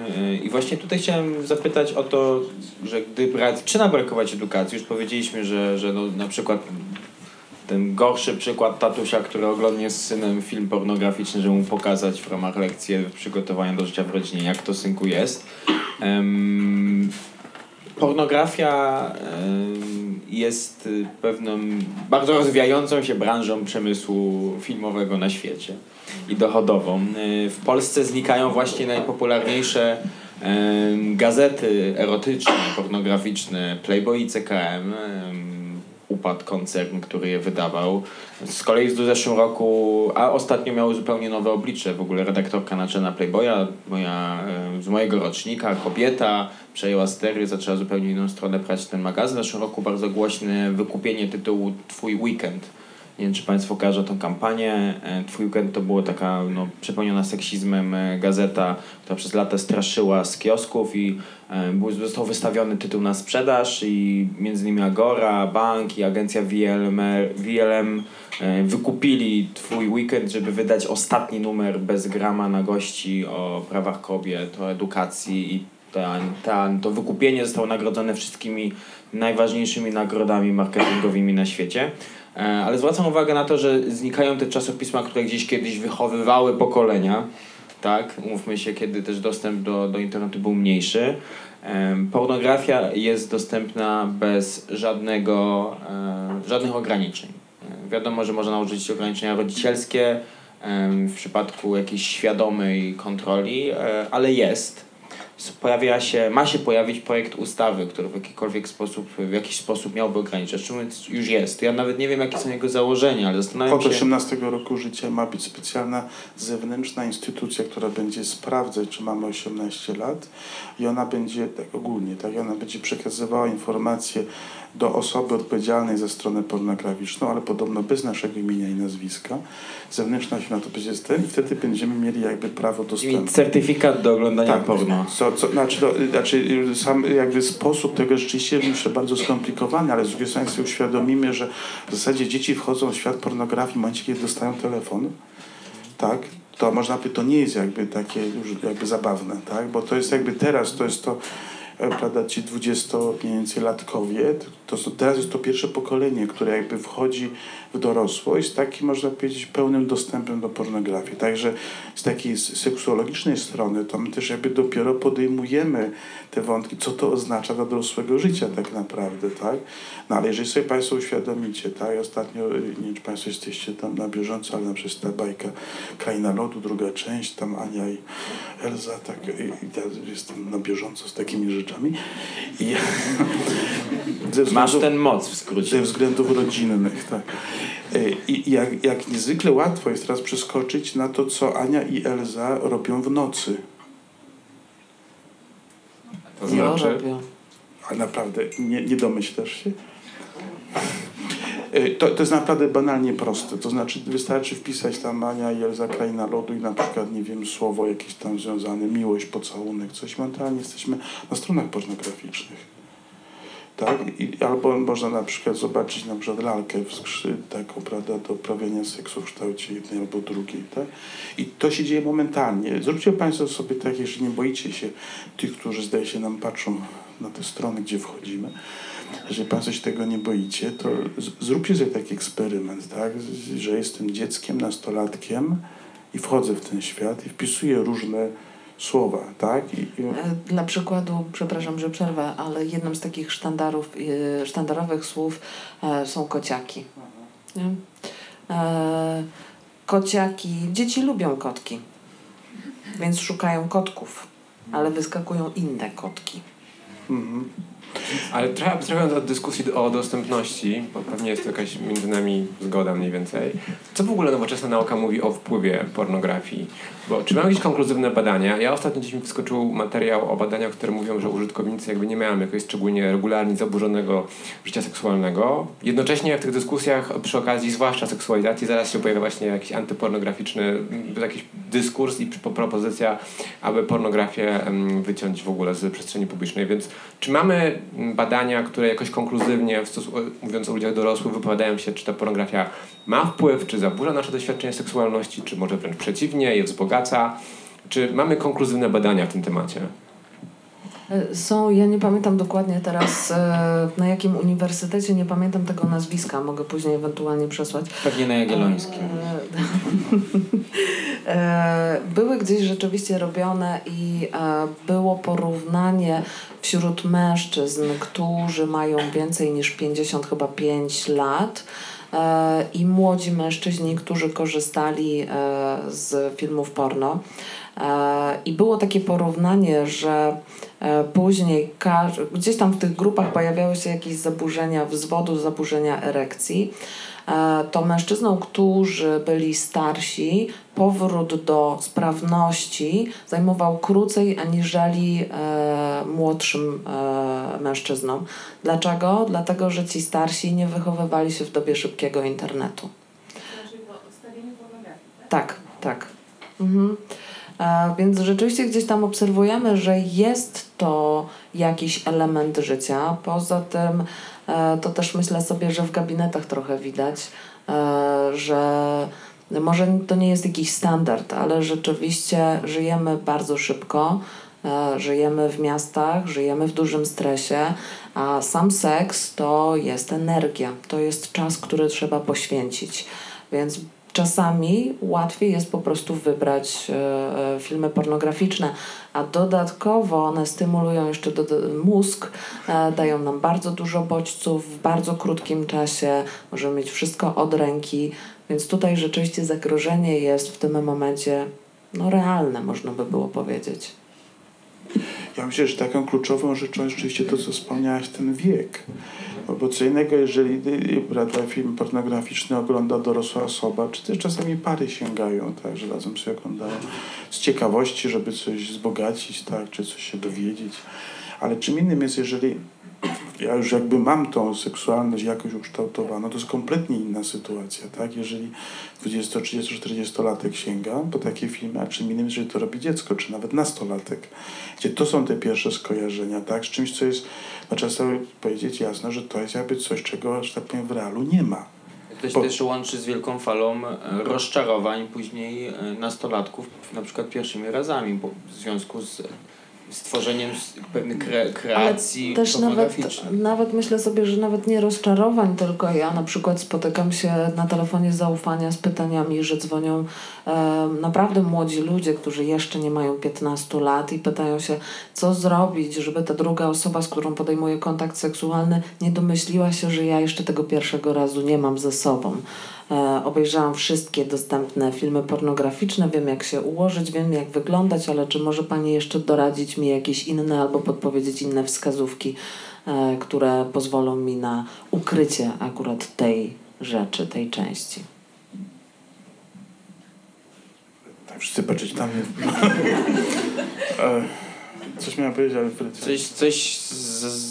I właśnie tutaj chciałem zapytać o to, że gdy brak, czy nam brakować edukacji? Już powiedzieliśmy, że, że no, na przykład ten gorszy przykład tatusia, który oglądnie z synem film pornograficzny, żeby mu pokazać w ramach lekcji przygotowania do życia w rodzinie, jak to synku jest. Um, pornografia um, jest pewną bardzo rozwijającą się branżą przemysłu filmowego na świecie i dochodową. W Polsce znikają właśnie najpopularniejsze um, gazety erotyczne, pornograficzne, Playboy, C K M, um, upadł koncern, który je wydawał. Z kolei w zeszłym roku, a ostatnio miały zupełnie nowe oblicze. W ogóle redaktorka naczelna Playboya, moja, z mojego rocznika, kobieta, przejęła stery, zaczęła zupełnie inną stronę brać ten magazyn. W zeszłym roku bardzo głośne wykupienie tytułu Twój Weekend Nie wiem, czy Państwo kojarzą tą kampanię. Twój weekend to była taka no, przepełniona seksizmem gazeta, która przez lata straszyła z kiosków i był, został wystawiony tytuł na sprzedaż i między innymi Agora, bank i agencja V L M wykupili Twój weekend, żeby wydać ostatni numer bez grama na gości o prawach kobiet, o edukacji i ta, ta, to wykupienie zostało nagrodzone wszystkimi najważniejszymi nagrodami marketingowymi na świecie. Ale zwracam uwagę na to, że znikają te czasopisma, które gdzieś kiedyś wychowywały pokolenia, tak? Umówmy się, kiedy też dostęp do, do internetu był mniejszy. Pornografia jest dostępna bez żadnego, żadnych ograniczeń. Wiadomo, że można nałożyć ograniczenia rodzicielskie w przypadku jakiejś świadomej kontroli, ale jest. Pojawia się, ma się pojawić projekt ustawy, który w jakikolwiek sposób, w jakiś sposób miałby ograniczać. Zresztą już jest. Ja nawet nie wiem, jakie są jego założenia, ale zastanawiam się... Od osiemnastego roku życia ma być specjalna zewnętrzna instytucja, która będzie sprawdzać, czy mamy osiemnaście lat i ona będzie, tak ogólnie, tak, i ona będzie przekazywała informacje do osoby odpowiedzialnej za stronę pornograficzną, ale podobno bez naszego imienia i nazwiska. Zewnętrzna firma to będzie ten i wtedy będziemy mieli jakby prawo dostępu. I certyfikat do oglądania tak, porno. Co, co, znaczy, to, znaczy sam jakby sposób tego rzeczywiście myślę bardzo skomplikowany, ale z drugiej strony sobie uświadomimy, że w zasadzie dzieci wchodzą w świat pornografii w momencie, kiedy dostają telefon. Tak? To można by, to nie jest jakby takie już jakby zabawne, tak? Bo to jest jakby teraz, to jest to prawda, ci dwudziestolatkowie, to, to teraz jest to pierwsze pokolenie, które jakby wchodzi w dorosłość z takim, można powiedzieć, pełnym dostępem do pornografii. Także z takiej seksuologicznej strony to my też jakby dopiero podejmujemy te wątki, co to oznacza dla dorosłego życia tak naprawdę, tak? No ale jeżeli sobie Państwo uświadomicie, tak? Ostatnio, nie wiem, czy Państwo jesteście tam na bieżąco, ale na przykład ta bajka Kraina Lodu, druga część, tam Ania i Elza, tak? Ja jestem na bieżąco z takimi rzeczami. I względu, masz ten moc w skrócie. Ze względów rodzinnych, tak. I jak, jak niezwykle łatwo jest teraz przeskoczyć na to, co Ania i Elza robią w nocy. To znaczy? A naprawdę, nie, nie domyślasz się? To, to jest naprawdę banalnie proste. To znaczy wystarczy wpisać tam Ania i Elza Kraina Lodu i na przykład, nie wiem, słowo jakieś tam związane, miłość, pocałunek, coś. Mentalnie jesteśmy na stronach pornograficznych. Tak? I, albo można na przykład zobaczyć na przykład lalkę w skrzy, taką, prawda, do uprawiania seksu w kształcie jednej albo drugiej. Tak? I to się dzieje momentalnie. Zróbcie Państwo sobie tak, jeżeli nie boicie się tych, którzy zdaje się nam patrzą na te strony, gdzie wchodzimy. Jeżeli Państwo się tego nie boicie, to z- zróbcie sobie taki eksperyment, tak? Że jestem dzieckiem, nastolatkiem i wchodzę w ten świat i wpisuję różne słowa, tak? I, i... Dla przykładu, przepraszam, że przerwę, ale jednym z takich sztandarów, sztandarowych słów są kociaki. Nie? Kociaki, dzieci lubią kotki, więc szukają kotków, ale wyskakują inne kotki. Mhm. Ale trochę do dyskusji o dostępności, bo pewnie jest to jakaś między nami zgoda mniej więcej. Co w ogóle nowoczesna nauka mówi o wpływie pornografii? Bo czy mamy jakieś konkluzywne badania? Ja ostatnio gdzieś mi wyskoczył materiał o badaniach, które mówią, że użytkownicy jakby nie mają jakoś szczególnie regularnie zaburzonego życia seksualnego. Jednocześnie w tych dyskusjach przy okazji, zwłaszcza seksualizacji, zaraz się pojawia właśnie jakiś antypornograficzny jakiś dyskurs i propozycja, aby pornografię wyciąć w ogóle z przestrzeni publicznej. Więc czy mamy badania, które jakoś konkluzywnie, mówiąc o ludziach dorosłych, wypowiadają się, czy ta pornografia ma wpływ, czy zaburza nasze doświadczenie seksualności, czy może wręcz przeciwnie, je wzbogaca. Czy mamy konkluzywne badania w tym temacie? Są, ja nie pamiętam dokładnie teraz na jakim uniwersytecie, nie pamiętam tego nazwiska, mogę później ewentualnie przesłać. Pewnie na Jagiellońskim. Były gdzieś rzeczywiście robione i było porównanie wśród mężczyzn, którzy mają więcej niż pięćdziesiąt chyba pięć lat i młodzi mężczyźni, którzy korzystali z filmów porno. I było takie porównanie, że później gdzieś tam w tych grupach pojawiały się jakieś zaburzenia wzwodu, zaburzenia erekcji. To mężczyznom, którzy byli starsi, powrót do sprawności zajmował krócej aniżeli e, młodszym e, mężczyznom. Dlaczego? Dlatego, że ci starsi nie wychowywali się w dobie szybkiego internetu. Tak, tak. Mhm. E, więc rzeczywiście gdzieś tam obserwujemy, że jest to jakiś element życia. Poza tym e, to też myślę sobie, że w gabinetach trochę widać, e, że może to nie jest jakiś standard, ale rzeczywiście żyjemy bardzo szybko, e, żyjemy w miastach, żyjemy w dużym stresie, a sam seks to jest energia, to jest czas, który trzeba poświęcić, więc czasami łatwiej jest po prostu wybrać e, filmy pornograficzne, a dodatkowo one stymulują jeszcze do, do, mózg, e, dają nam bardzo dużo bodźców w bardzo krótkim czasie, możemy mieć wszystko od ręki, więc tutaj rzeczywiście zagrożenie jest w tym momencie no, realne, można by było powiedzieć. Ja myślę, że taką kluczową rzeczą jest rzeczywiście to, co wspomniałaś, ten wiek. Bo co innego, jeżeli prawda, film pornograficzny ogląda dorosła osoba, czy też czasami pary sięgają, tak, że razem sobie oglądają z ciekawości, żeby coś wzbogacić, tak, czy coś się dowiedzieć. Ale czym innym jest, jeżeli ja już jakby mam tą seksualność jakoś ukształtowaną, to jest kompletnie inna sytuacja, tak? Jeżeli dwudziesto-, trzydziesto-, czterdziestolatek sięga po takie filmy, a czym innym jest, jeżeli to robi dziecko, czy nawet nastolatek, gdzie to są te pierwsze skojarzenia, tak? Z czymś, co jest, no trzeba sobie powiedzieć jasno, że to jest jakby coś, czego, że tak powiem, w realu nie ma. To się po... też łączy z wielką falą rozczarowań później nastolatków, na przykład pierwszymi razami, bo w związku z... stworzeniem pewnych kre- kreacji pornograficznych. Nawet, nawet myślę sobie, że nawet nie rozczarowań, tylko ja na przykład spotykam się na telefonie zaufania z pytaniami, że dzwonią e, naprawdę młodzi ludzie, którzy jeszcze nie mają piętnastu lat i pytają się, co zrobić, żeby ta druga osoba, z którą podejmuję kontakt seksualny, nie domyśliła się, że ja jeszcze tego pierwszego razu nie mam ze sobą. E, obejrzałam wszystkie dostępne filmy pornograficzne, wiem jak się ułożyć, wiem jak wyglądać, ale czy może pani jeszcze doradzić mi jakieś inne albo podpowiedzieć inne wskazówki, e, które pozwolą mi na ukrycie akurat tej rzeczy, tej części. Tak, wszyscy patrzeć na mnie. e, coś miałem powiedzieć, ale... Coś, coś z, z,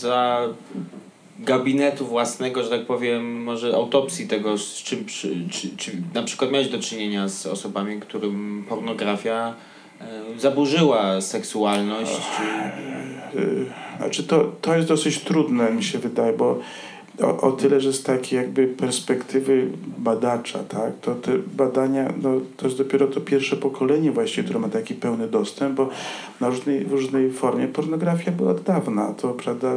za... gabinetu własnego, że tak powiem, może autopsji tego, z czym przy, czy, czy na przykład miałeś do czynienia z osobami, którym pornografia e, zaburzyła seksualność? Czy... Znaczy to, to jest dosyć trudne, mi się wydaje, bo o, o tyle, że z takiej jakby perspektywy badacza, tak, to te badania, no, to jest dopiero to pierwsze pokolenie właściwie, które ma taki pełny dostęp, bo na różnej, w różnej formie pornografia była od dawna, to prawda.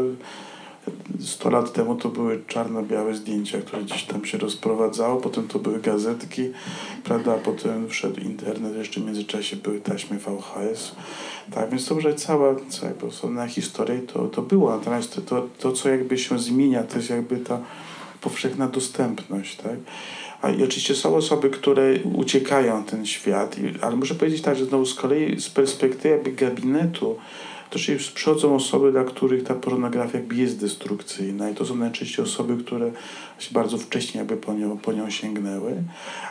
Sto lat temu to były czarno-białe zdjęcia, które gdzieś tam się rozprowadzało, potem to były gazetki, prawda, potem wszedł internet, jeszcze w międzyczasie były taśmy V H S, tak, więc to może cała, cała osobna historia to, to było, natomiast to, to, to, co jakby się zmienia, to jest jakby ta powszechna dostępność, tak. A i oczywiście są osoby, które uciekają ten świat, i, ale muszę powiedzieć tak, że znowu z kolei z perspektywy jakby gabinetu, to czyli przychodzą osoby, dla których ta pornografia jakby jest destrukcyjna i to są najczęściej osoby, które się bardzo wcześnie jakby po nią, po nią sięgnęły,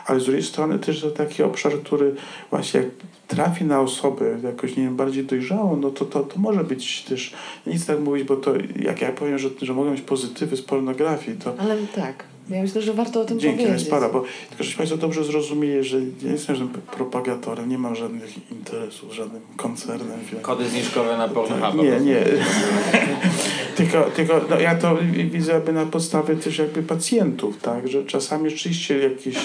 ale z drugiej strony też to taki obszar, który właśnie jak trafi na osobę jakoś, nie wiem, bardziej dojrzałą, no to, to, to może być też, nic tak mówić, bo to jak ja powiem, że, że mogą być pozytywy z pornografii, to... Ale tak. Ja myślę, że warto o tym Dzięki, powiedzieć. Dzięki, bo tylko żeś Państwo dobrze zrozumieli, że ja jestem żadnym propagatorem, nie mam żadnych interesów, żadnym koncernem. Kody zniżkowe na Pornhuba. Nie, nie. tylko tylko no, ja to widzę jakby na podstawie też jakby pacjentów, tak, że czasami rzeczywiście jakieś...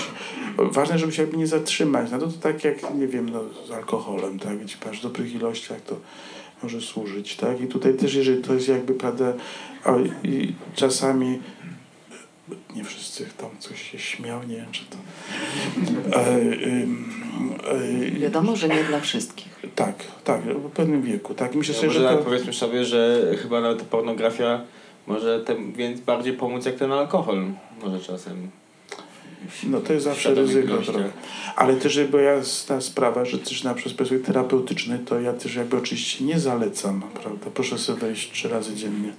Ważne, żeby się jakby nie zatrzymać. No to, to tak jak, nie wiem, no, z alkoholem, tak, wiecie, w dobrych ilościach to... może służyć, tak? I tutaj też, jeżeli to jest jakby, prawda, o, i czasami nie wszyscy tam coś się śmiał, nie wiem, czy to... E, e, e, Wiadomo, że nie dla wszystkich. Tak, tak, w pewnym wieku, tak? Myślę ja sobie, że tak to... Powiedzmy sobie, że chyba nawet pornografia może tem, więc bardziej pomóc jak ten alkohol, może czasem. No to jest zawsze ryzyko trochę. Ale też była jasna sprawa, że też na przykład sposób terapeutyczny, to ja też jakby oczywiście nie zalecam, prawda? Proszę sobie wejść trzy razy dziennie.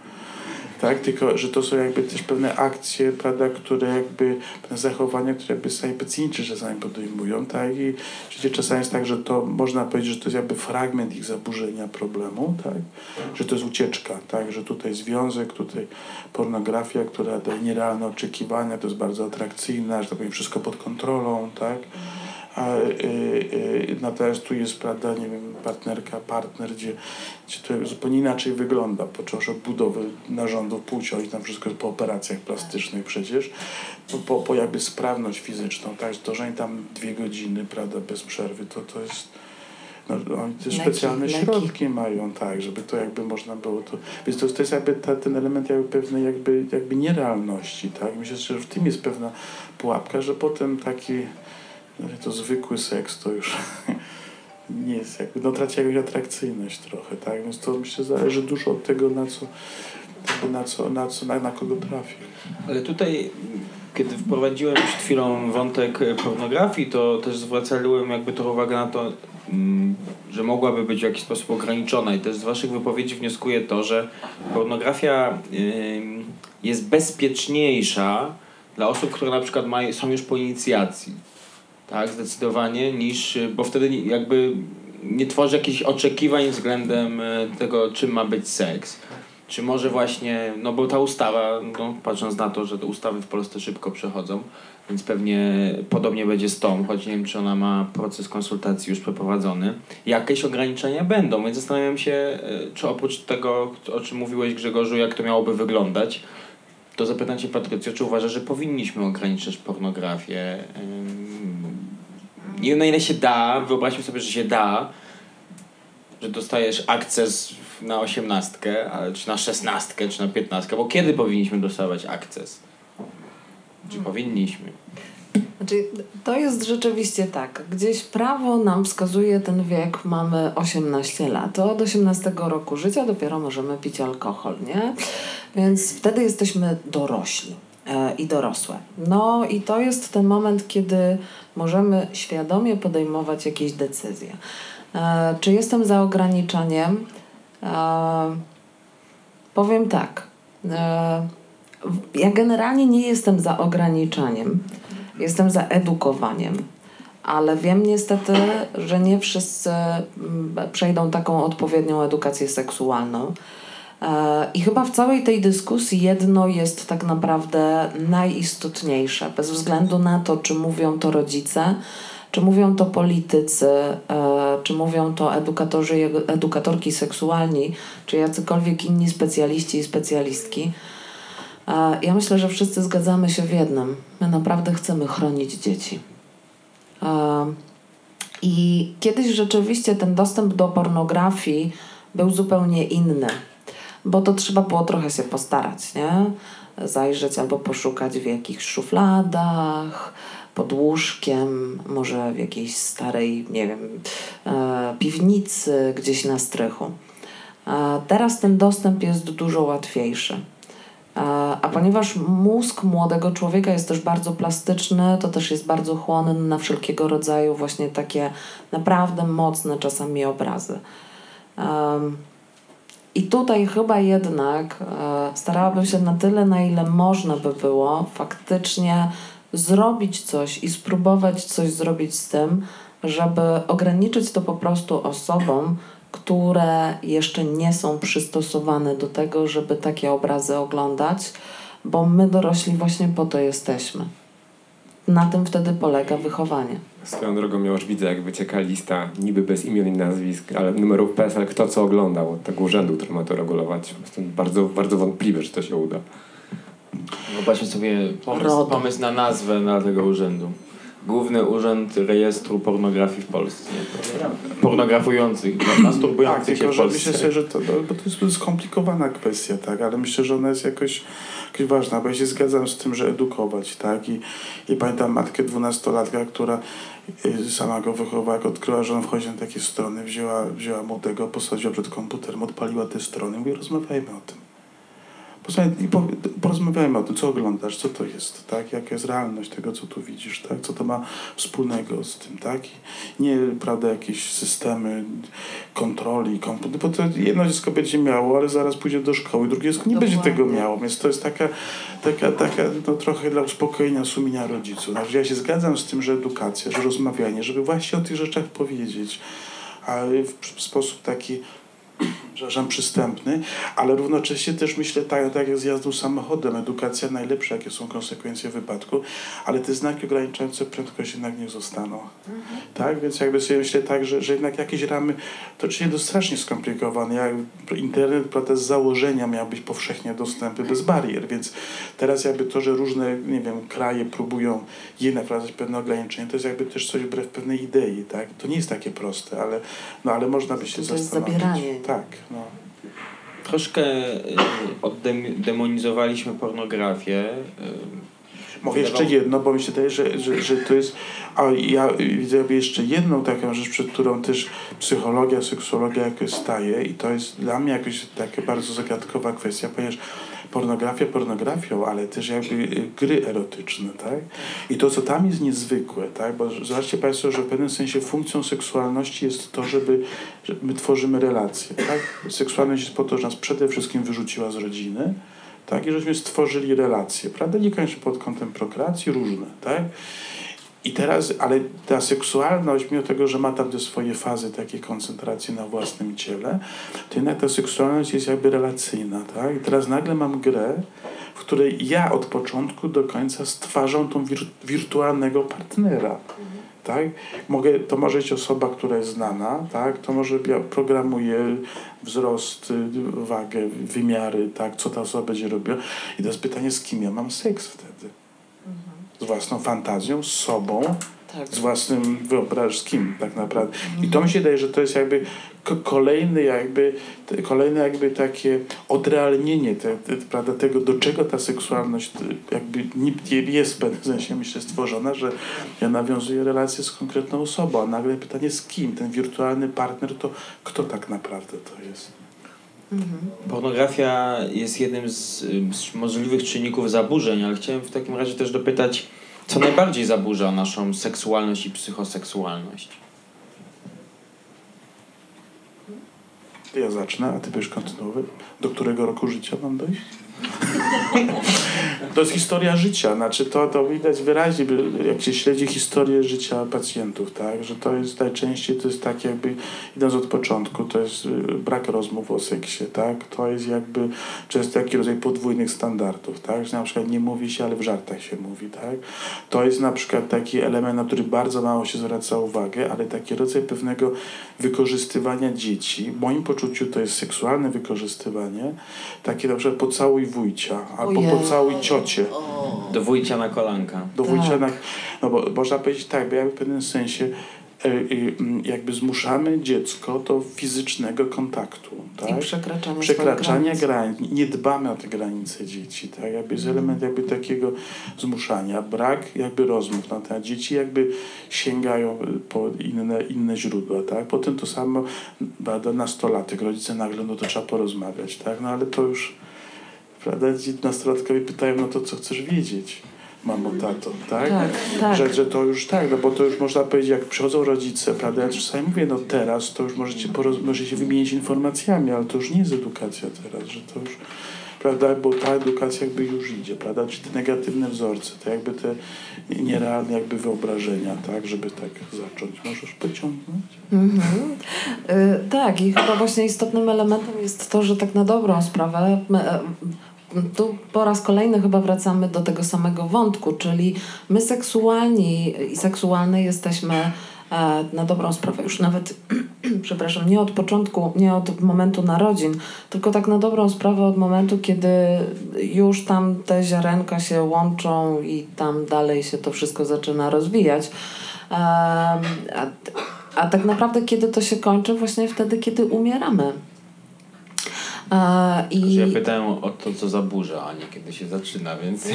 Tak, tylko że to są jakby też pewne akcje, prawda, które jakby pewne zachowania, które jakby sami pacjenci czasami podejmują, tak, i przecież czasami jest tak, że to można powiedzieć, że to jest jakby fragment ich zaburzenia problemu, tak, że to jest ucieczka, tak, że tutaj związek, tutaj pornografia, która daje nierealne oczekiwania, to jest bardzo atrakcyjna, że to powiem wszystko pod kontrolą, tak, a y, y, natomiast tu jest, prawda, nie wiem, partnerka, partner, gdzie, gdzie to zupełnie inaczej wygląda, począwszy od budowy narządów płciowych, tam wszystko jest po operacjach plastycznych przecież, po, po jakby sprawność fizyczną, tak, to, że tam dwie godziny, prawda, bez przerwy, to to jest... No, oni te specjalne leki, środki leki. mają, tak, żeby to jakby można było to... Więc to, to jest jakby ta, ten element jakby pewnej jakby, jakby nierealności, tak? Myślę, że w tym jest pewna pułapka, że potem taki, no to zwykły seks to już nie jest jakby, no traci jakąś atrakcyjność trochę, tak? Więc to myślę, zależy dużo od tego, na co, na co, na co, na, na kogo trafi. Ale tutaj... Kiedy wprowadziłem przed chwilą wątek pornografii, to też zwracałem jakby to uwagę na to, że mogłaby być w jakiś sposób ograniczona. I też z waszych wypowiedzi wnioskuję to, że pornografia jest bezpieczniejsza dla osób, które na przykład mają, są już po inicjacji. Tak, zdecydowanie, niż, bo wtedy jakby nie tworzy jakichś oczekiwań względem tego, czym ma być seks. Czy może właśnie, no bo ta ustawa, no patrząc na to, że te ustawy w Polsce szybko przechodzą, więc pewnie podobnie będzie z tą, choć nie wiem, czy ona ma proces konsultacji już przeprowadzony, jakieś ograniczenia będą, więc zastanawiam się, czy oprócz tego, o czym mówiłeś, Grzegorzu, jak to miałoby wyglądać, to zapytam cię, Patrycjo, czy uważasz, że powinniśmy ograniczyć pornografię? Nie wiem, na ile się da, wyobraźmy sobie, że się da, że dostajesz akces na osiemnastkę, czy na szesnastkę, czy na piętnastkę, bo kiedy powinniśmy dostawać akces? Czy powinniśmy? Znaczy, to jest rzeczywiście tak. Gdzieś prawo nam wskazuje ten wiek, mamy osiemnaście lat. Od osiemnastego roku życia dopiero możemy pić alkohol, nie? Więc wtedy jesteśmy dorośli i dorosłe. No i to jest ten moment, kiedy możemy świadomie podejmować jakieś decyzje. E, czy jestem za ograniczaniem? E, powiem tak. E, ja generalnie nie jestem za ograniczaniem. Jestem za edukowaniem. Ale wiem niestety, że nie wszyscy m, przejdą taką odpowiednią edukację seksualną. E, I chyba w całej tej dyskusji jedno jest tak naprawdę najistotniejsze. Bez względu na to, czy mówią to rodzice, czy mówią to politycy, czy mówią to edukatorzy, edukatorki seksualni, czy jacykolwiek inni specjaliści i specjalistki. Ja myślę, że wszyscy zgadzamy się w jednym. My naprawdę chcemy chronić dzieci. I kiedyś rzeczywiście ten dostęp do pornografii był zupełnie inny, bo to trzeba było trochę się postarać, nie? Zajrzeć albo poszukać w jakichś szufladach, pod łóżkiem, może w jakiejś starej, nie wiem, e, piwnicy, gdzieś na strychu. E, teraz ten dostęp jest dużo łatwiejszy. E, a ponieważ mózg młodego człowieka jest też bardzo plastyczny, to też jest bardzo chłonny na wszelkiego rodzaju właśnie takie naprawdę mocne czasami obrazy. E, I tutaj chyba jednak e, starałabym się na tyle, na ile można by było faktycznie zrobić coś i spróbować coś zrobić z tym, żeby ograniczyć to po prostu osobom, które jeszcze nie są przystosowane do tego, żeby takie obrazy oglądać, bo my dorośli właśnie po to jesteśmy. Na tym wtedy polega wychowanie. Swoją drogą ja już widzę, jak wycieka lista niby bez imion i nazwisk, ale numerów P E S E L, kto co oglądał od tego urzędu, który ma to regulować. Jestem bardzo, bardzo wątpliwy, czy to się uda. Zobaczmy sobie pomysł, pomysł na nazwę na tego urzędu. Główny Urząd Rejestru Pornografii w Polsce. Pornografujących, masturbujących tak, się tylko, w Polsce. Myślę sobie, że to, bo to jest skomplikowana kwestia, tak, ale myślę, że ona jest jakoś, jakoś ważna, bo ja się zgadzam z tym, że edukować, tak, i, i pamiętam matkę dwunastolatka, która sama go wychowała, jak odkryła, że on wchodzi na takie strony, wzięła, wzięła młodego, posadziła przed komputerem, odpaliła te strony i mówi, rozmawiajmy o tym. I porozmawiajmy o tym, co oglądasz, co to jest, tak? Jaka jest realność tego, co tu widzisz, tak? Co to ma wspólnego z tym, tak? Nie, prawda, jakieś systemy kontroli, komputer, bo to jedno dziecko będzie miało, ale zaraz pójdzie do szkoły, drugie dziecko nie Dokładnie. będzie tego miało, więc to jest taka, taka, taka no, trochę dla uspokojenia sumienia rodziców. Także ja się zgadzam z tym, że edukacja, że rozmawianie, żeby właśnie o tych rzeczach powiedzieć, ale w sposób taki przepraszam, przystępny, ale równocześnie też myślę tak, tak jak z jazdą samochodem, edukacja najlepsza, jakie są konsekwencje wypadku, ale te znaki ograniczające prędkość jednak nie zostaną. Mhm. Tak, więc jakby sobie myślę tak, że, że jednak jakieś ramy, to czynię to strasznie skomplikowane, jak internet, prawda, z założenia miał być powszechnie dostępny bez barier, więc teraz jakby to, że różne, nie wiem, kraje próbują jednak wprowadzać pewne ograniczenia, to jest jakby też coś wbrew pewnej idei, tak, to nie jest takie proste, ale, no, ale można by się zastanowić. Zabieranie. Tak, no. Troszkę oddemonizowaliśmy pornografię. Mogę jeszcze jedno, bo mi się wydaje, że, że, że to jest... A ja widzę jeszcze jedną taką rzecz, przed którą też psychologia, seksuologia jakoś staje i to jest dla mnie jakoś taka bardzo zagadkowa kwestia, ponieważ pornografia pornografią, ale też jakby gry erotyczne, tak? I to, co tam jest niezwykłe, tak? Bo zobaczcie Państwo, że w pewnym sensie funkcją seksualności jest to, żeby że my tworzymy relacje, tak? Seksualność jest po to, że nas przede wszystkim wyrzuciła z rodziny, tak? I żeśmy stworzyli relacje, prawda? Niekoniecznie pod kątem prokreacji, różne, tak? I teraz, ale ta seksualność, mimo tego, że ma tam te swoje fazy takiej koncentracji na własnym ciele, to jednak ta seksualność jest jakby relacyjna, tak? I teraz nagle mam grę, w której ja od początku do końca stwarzam tą wir- wirtualnego partnera. Tak? Mogę, to może być osoba, która jest znana, tak? To może ja programuję wzrost, wagę, wymiary, tak? Co ta osoba będzie robiła. I to jest pytanie, z kim ja mam seks wtedy? Z własną fantazją, z sobą, tak. Z własnym wyobraźskim tak naprawdę. I to mi się daje, że to jest jakby kolejny jakby, kolejne jakby takie odrealnienie te, te, prawda, tego, do czego ta seksualność jakby jest w pewnym sensie, myślę, stworzona, że ja nawiązuję relację z konkretną osobą, a nagle pytanie z kim, ten wirtualny partner, to kto tak naprawdę to jest. Mhm. Pornografia jest jednym z, z możliwych czynników zaburzeń, ale chciałem w takim razie też dopytać, co najbardziej zaburza naszą seksualność i psychoseksualność? Ja zacznę, a ty będziesz kontynuował. Do którego roku życia mam dojść? To jest historia życia, znaczy to, to widać wyraźnie, jak się śledzi historię życia pacjentów, tak, że to jest najczęściej, to jest tak jakby, idąc od początku, to jest brak rozmów o seksie, tak, to jest jakby często jakiś rodzaj podwójnych standardów, tak, że na przykład nie mówi się, ale w żartach się mówi, tak, to jest na przykład taki element, na który bardzo mało się zwraca uwagę, ale taki rodzaj pewnego wykorzystywania dzieci, w moim poczuciu to jest seksualne wykorzystywanie, takie na przykład pocałuj wujcia, albo Ojej. Pocałuj ciocię. Do wujcia na kolanka. Do wujcia tak. na... No bo można powiedzieć tak, bo ja w pewnym sensie jakby zmuszamy dziecko do fizycznego kontaktu. Tak? I przekraczamy przekraczania granic. granic. Nie dbamy o te granice dzieci. Tak? Jakby jest mm. element jakby takiego zmuszania. Brak jakby rozmów na temat. Dzieci jakby sięgają po inne, inne źródła. Tak? Potem to samo bada nastolatek. Rodzice nagle, no to trzeba porozmawiać. Tak? No ale to już... Prawda? Nastolatkowie pytają, no to co chcesz wiedzieć, mamo, tato, tak? Tak, tak. Że, że to już tak, no bo to już można powiedzieć, jak przychodzą rodzice, prawda? Ja czasami mówię, no teraz to już możecie, poroz- możecie się wymienić informacjami, ale to już nie jest edukacja teraz, że to już, prawda? Bo ta edukacja jakby już idzie, prawda? Czyli te negatywne wzorce, to jakby te nierealne jakby wyobrażenia, tak? Żeby tak zacząć. Możesz pociągnąć? Mm-hmm. Yy, tak i chyba właśnie istotnym elementem jest to, że tak na dobrą sprawę... My, yy, Tu po raz kolejny chyba wracamy do tego samego wątku, czyli my seksualni i seksualne jesteśmy na dobrą sprawę już nawet, przepraszam, nie od początku, nie od momentu narodzin, tylko tak na dobrą sprawę od momentu, kiedy już tam te ziarenka się łączą i tam dalej się to wszystko zaczyna rozwijać. A, a tak naprawdę kiedy to się kończy? Właśnie wtedy, kiedy umieramy. A, i... Ja pytałem o, o to, co zaburza, a nie kiedy się zaczyna, więc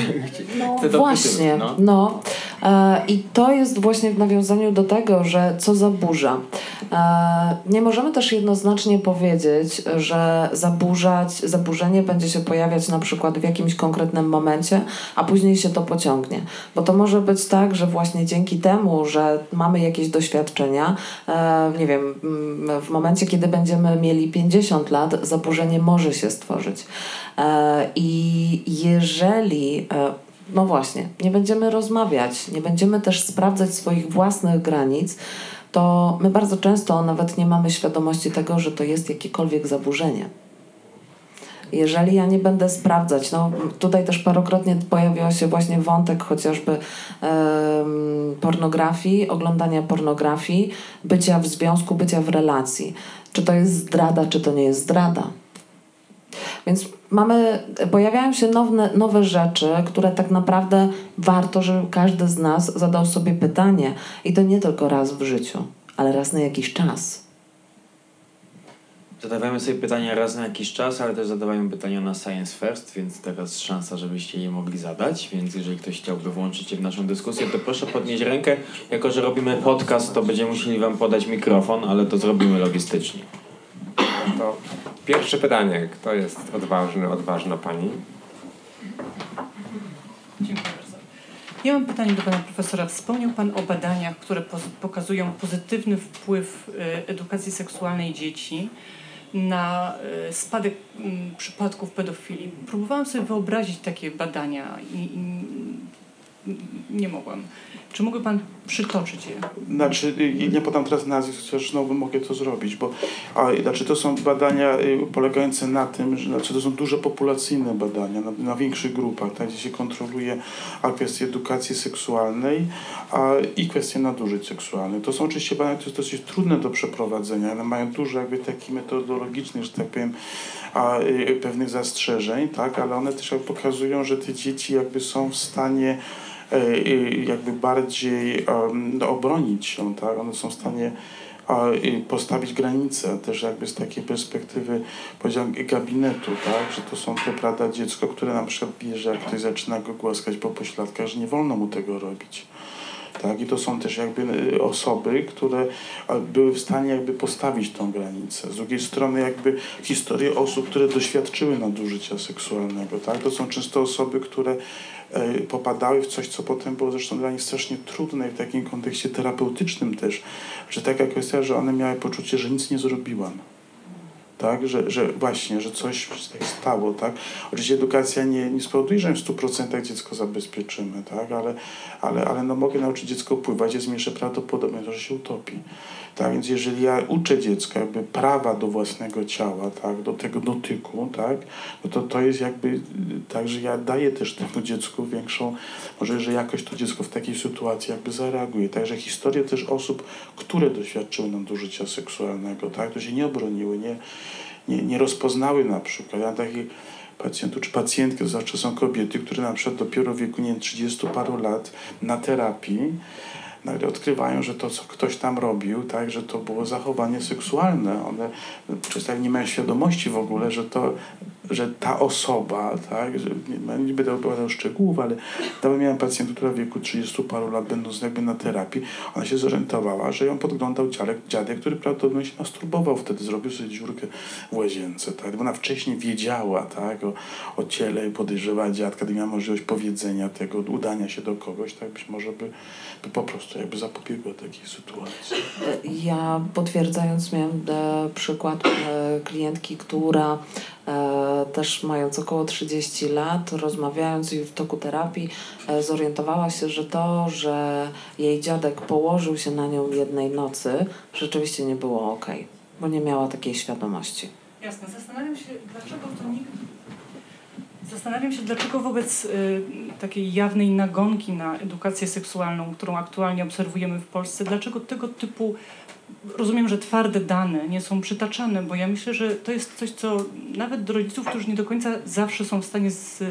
no, chcę to właśnie, no. no. A, i to jest właśnie w nawiązaniu do tego, że co zaburza. A, nie możemy też jednoznacznie powiedzieć, że zaburzać, zaburzenie będzie się pojawiać na przykład w jakimś konkretnym momencie, a później się to pociągnie. Bo to może być tak, że właśnie dzięki temu, że mamy jakieś doświadczenia, e, nie wiem, w momencie, kiedy będziemy mieli pięćdziesiąt lat, zaburzenie może się stworzyć. E, I jeżeli, e, no właśnie, nie będziemy rozmawiać, nie będziemy też sprawdzać swoich własnych granic, to my bardzo często nawet nie mamy świadomości tego, że to jest jakiekolwiek zaburzenie. Jeżeli ja nie będę sprawdzać, no tutaj też parokrotnie pojawiał się właśnie wątek chociażby yy, pornografii, oglądania pornografii, bycia w związku, bycia w relacji. Czy to jest zdrada, czy to nie jest zdrada? Więc mamy, pojawiają się nowe, nowe rzeczy, które tak naprawdę warto, żeby każdy z nas zadał sobie pytanie. I to nie tylko raz w życiu, ale raz na jakiś czas. Zadawajmy sobie pytania raz na jakiś czas, ale też zadawajmy pytania na Science First, więc teraz szansa, żebyście je mogli zadać, więc jeżeli ktoś chciałby włączyć się w naszą dyskusję, to proszę podnieść rękę. Jako że robimy podcast, to będziemy musieli wam podać mikrofon, ale to zrobimy logistycznie. To pierwsze pytanie. Kto jest odważny, odważna pani? Dziękuję bardzo. Ja mam pytanie do pana profesora. Wspomniał pan o badaniach, które pokazują pozytywny wpływ edukacji seksualnej dzieci na spadek przypadków pedofilii. Próbowałam sobie wyobrazić takie badania i, i nie mogłam. Czy mógłby pan przytoczyć je? Znaczy, nie podam teraz nazwisk, chociaż znowu mogę to zrobić, bo a, znaczy to są badania polegające na tym, że znaczy to są duże populacyjne badania na, na większych grupach, tak, gdzie się kontroluje a kwestie edukacji seksualnej a, i kwestie nadużyć seksualnych. To są oczywiście badania, które są dosyć trudne do przeprowadzenia, ale mają dużo jakby takich metodologicznych, że tak powiem, a, y, pewnych zastrzeżeń, tak, ale one też jakby pokazują, że te dzieci jakby są w stanie jakby bardziej um, obronić się, tak? One są w stanie um, postawić granice też jakby z takiej perspektywy, powiedziałem, gabinetu, tak? Że to są te, prawda, dziecko, które na przykład bierze, jak ktoś zaczyna go głaskać po pośladkach, że nie wolno mu tego robić. Tak? I to są też jakby osoby, które były w stanie jakby postawić tą granicę. Z drugiej strony jakby historie osób, które doświadczyły nadużycia seksualnego. Tak? To są często osoby, które popadały w coś, co potem było zresztą dla nich strasznie trudne w takim kontekście terapeutycznym też. Że taka kwestia, że one miały poczucie, że nic nie zrobiłam. Tak? Że, że właśnie, że coś tak stało, tak? Oczywiście edukacja nie, nie spowoduje, że w stu procentach dziecko zabezpieczymy, tak? Ale, ale, ale no mogę nauczyć dziecko pływać, jest mniejsze prawdopodobne, że się utopi. Tak? Więc jeżeli ja uczę dziecka jakby prawa do własnego ciała, tak? Do tego dotyku, tak? No to to jest jakby tak, że ja daję też temu dziecku większą, może że jakoś to dziecko w takiej sytuacji jakby zareaguje. Także historie też osób, które doświadczyły nadużycia seksualnego, tak? To się nie obroniły, nie Nie, nie rozpoznały na przykład. Ja takich pacjentów czy pacjentki, to zawsze są kobiety, które na przykład dopiero w wieku nie trzydziestu paru lat na terapii nagle odkrywają, że to, co ktoś tam robił, tak, że to było zachowanie seksualne. One czasami nie mają świadomości w ogóle, że to, że ta osoba, tak, że, nie będę opowiadał szczegółów, ale nawet miałem pacjentkę, która w wieku trzydziestu paru lat, będąc jakby na terapii, ona się zorientowała, że ją podglądał dziadek, dziadek, który prawdopodobnie się masturbował wtedy, zrobił sobie dziurkę w łazience, tak, bo ona wcześniej wiedziała, tak, o, o ciele, podejrzewała dziadka, gdy miała możliwość powiedzenia tego, udania się do kogoś, tak, być może by, by po prostu to jakby zapobiegło takiej sytuacji. Ja potwierdzając miałam e, przykład e, klientki, która e, też mając około trzydziestu lat, rozmawiając i w toku terapii e, zorientowała się, że to, że jej dziadek położył się na nią jednej nocy, rzeczywiście nie było okej, bo nie miała takiej świadomości. Jasne. Zastanawiam się, dlaczego to nikt... Zastanawiam się, dlaczego wobec y, takiej jawnej nagonki na edukację seksualną, którą aktualnie obserwujemy w Polsce, dlaczego tego typu, rozumiem, że twarde dane nie są przytaczane, bo ja myślę, że to jest coś, co nawet do rodziców, którzy nie do końca zawsze są w stanie z,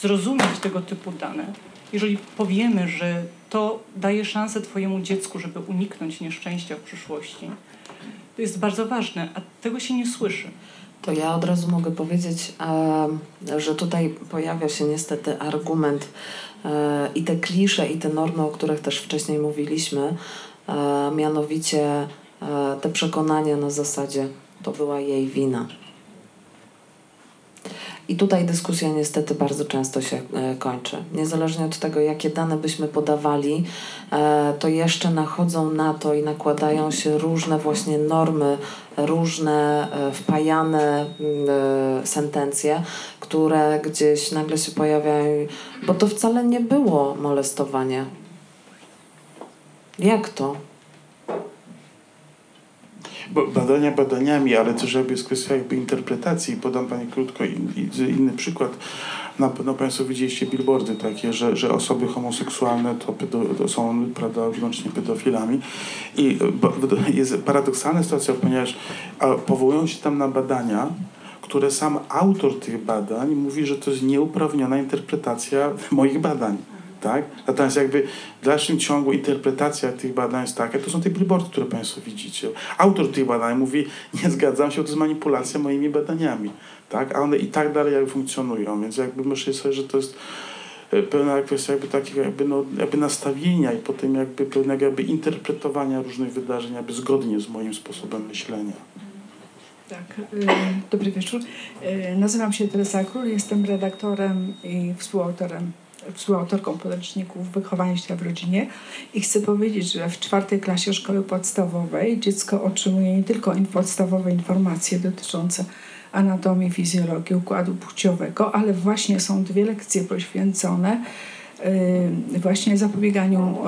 zrozumieć tego typu dane. Jeżeli powiemy, że to daje szansę twojemu dziecku, żeby uniknąć nieszczęścia w przyszłości, to jest bardzo ważne, a tego się nie słyszy. To ja od razu mogę powiedzieć, że tutaj pojawia się niestety argument i te klisze, i te normy, o których też wcześniej mówiliśmy, mianowicie te przekonania na zasadzie, to była jej wina. I tutaj dyskusja niestety bardzo często się kończy. Niezależnie od tego, jakie dane byśmy podawali, to jeszcze nachodzą na to i nakładają się różne właśnie normy, różne wpajane sentencje, które gdzieś nagle się pojawiają, bo to wcale nie było molestowanie. Jak to? bo badania badaniami, ale też jakby jest kwestia jakby interpretacji. Podam Pani krótko in, in, inny przykład. Na pewno Państwo widzieliście billboardy takie, że, że osoby homoseksualne to, pedo, to są, prawda, wyłącznie pedofilami. I bo, jest paradoksalna sytuacja, ponieważ powołują się tam na badania, które sam autor tych badań mówi, że to jest nieuprawniona interpretacja moich badań. Tak? Natomiast jakby w dalszym ciągu interpretacja tych badań jest taka, to są te billboardy, które Państwo widzicie. Autor tych badań mówi, nie zgadzam się, to jest manipulacja moimi badaniami. Tak? A one i tak dalej jakby funkcjonują, więc jakby myślę sobie, że to jest pewna kwestia jakby takiego jakby, no, jakby nastawienia i potem jakby pewnego jakby interpretowania różnych wydarzeń jakby zgodnie z moim sposobem myślenia. Tak, dobry wieczór. Nazywam się Teresa Król, jestem redaktorem i współautorem, współautorką podręczników Wychowanie się w rodzinie i chcę powiedzieć, że w czwartej klasie szkoły podstawowej dziecko otrzymuje nie tylko podstawowe informacje dotyczące anatomii, fizjologii, układu płciowego, ale właśnie są dwie lekcje poświęcone właśnie zapobieganiu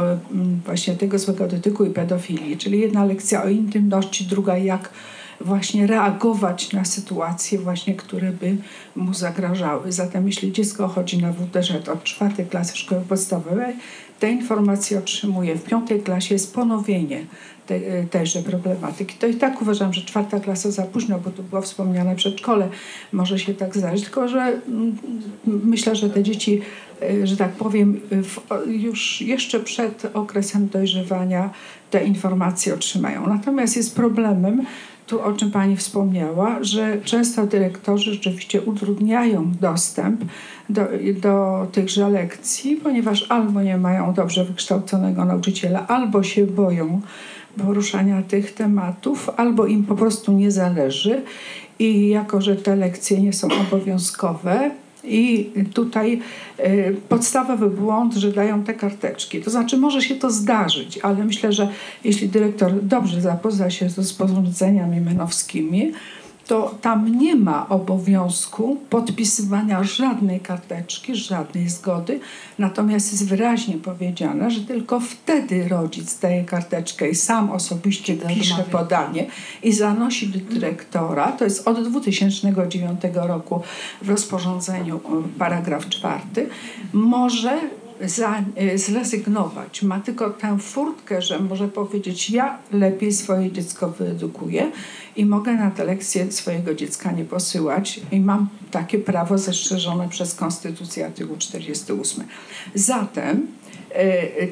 właśnie tego złego dotyku i pedofilii, czyli jedna lekcja o intymności, druga jak właśnie reagować na sytuacje właśnie, które by mu zagrażały. Zatem jeśli dziecko chodzi na W D Ż od czwartej klasy szkoły podstawowej, te informacje otrzymuje. W piątej klasie jest ponowienie tej, tejże problematyki. To i tak uważam, że czwarta klasa za późno, bo tu było wspomniane przedszkole, może się tak zdarzyć, tylko że myślę, że te dzieci, że tak powiem, w, już jeszcze przed okresem dojrzewania te informacje otrzymają. Natomiast jest problemem, tu, o czym Pani wspomniała, że często dyrektorzy rzeczywiście utrudniają dostęp do, do tychże lekcji, ponieważ albo nie mają dobrze wykształconego nauczyciela, albo się boją poruszania tych tematów, albo im po prostu nie zależy i jako, że te lekcje nie są obowiązkowe, i tutaj y, podstawowy błąd, że dają te karteczki. To znaczy może się to zdarzyć, ale myślę, że jeśli dyrektor dobrze zapozna się z rozporządzeniami menowskimi, to tam nie ma obowiązku podpisywania żadnej karteczki, żadnej zgody. Natomiast jest wyraźnie powiedziane, że tylko wtedy rodzic daje karteczkę i sam osobiście pisze podanie i zanosi do dyrektora. To jest od dwa tysiące dziewiątego roku w rozporządzeniu paragraf czwarty. Może Za, zrezygnować. Ma tylko tę furtkę, że może powiedzieć, ja lepiej swoje dziecko wyedukuję i mogę na te lekcje swojego dziecka nie posyłać i mam takie prawo zastrzeżone przez Konstytucję artykuł czterdziesty ósmy. Zatem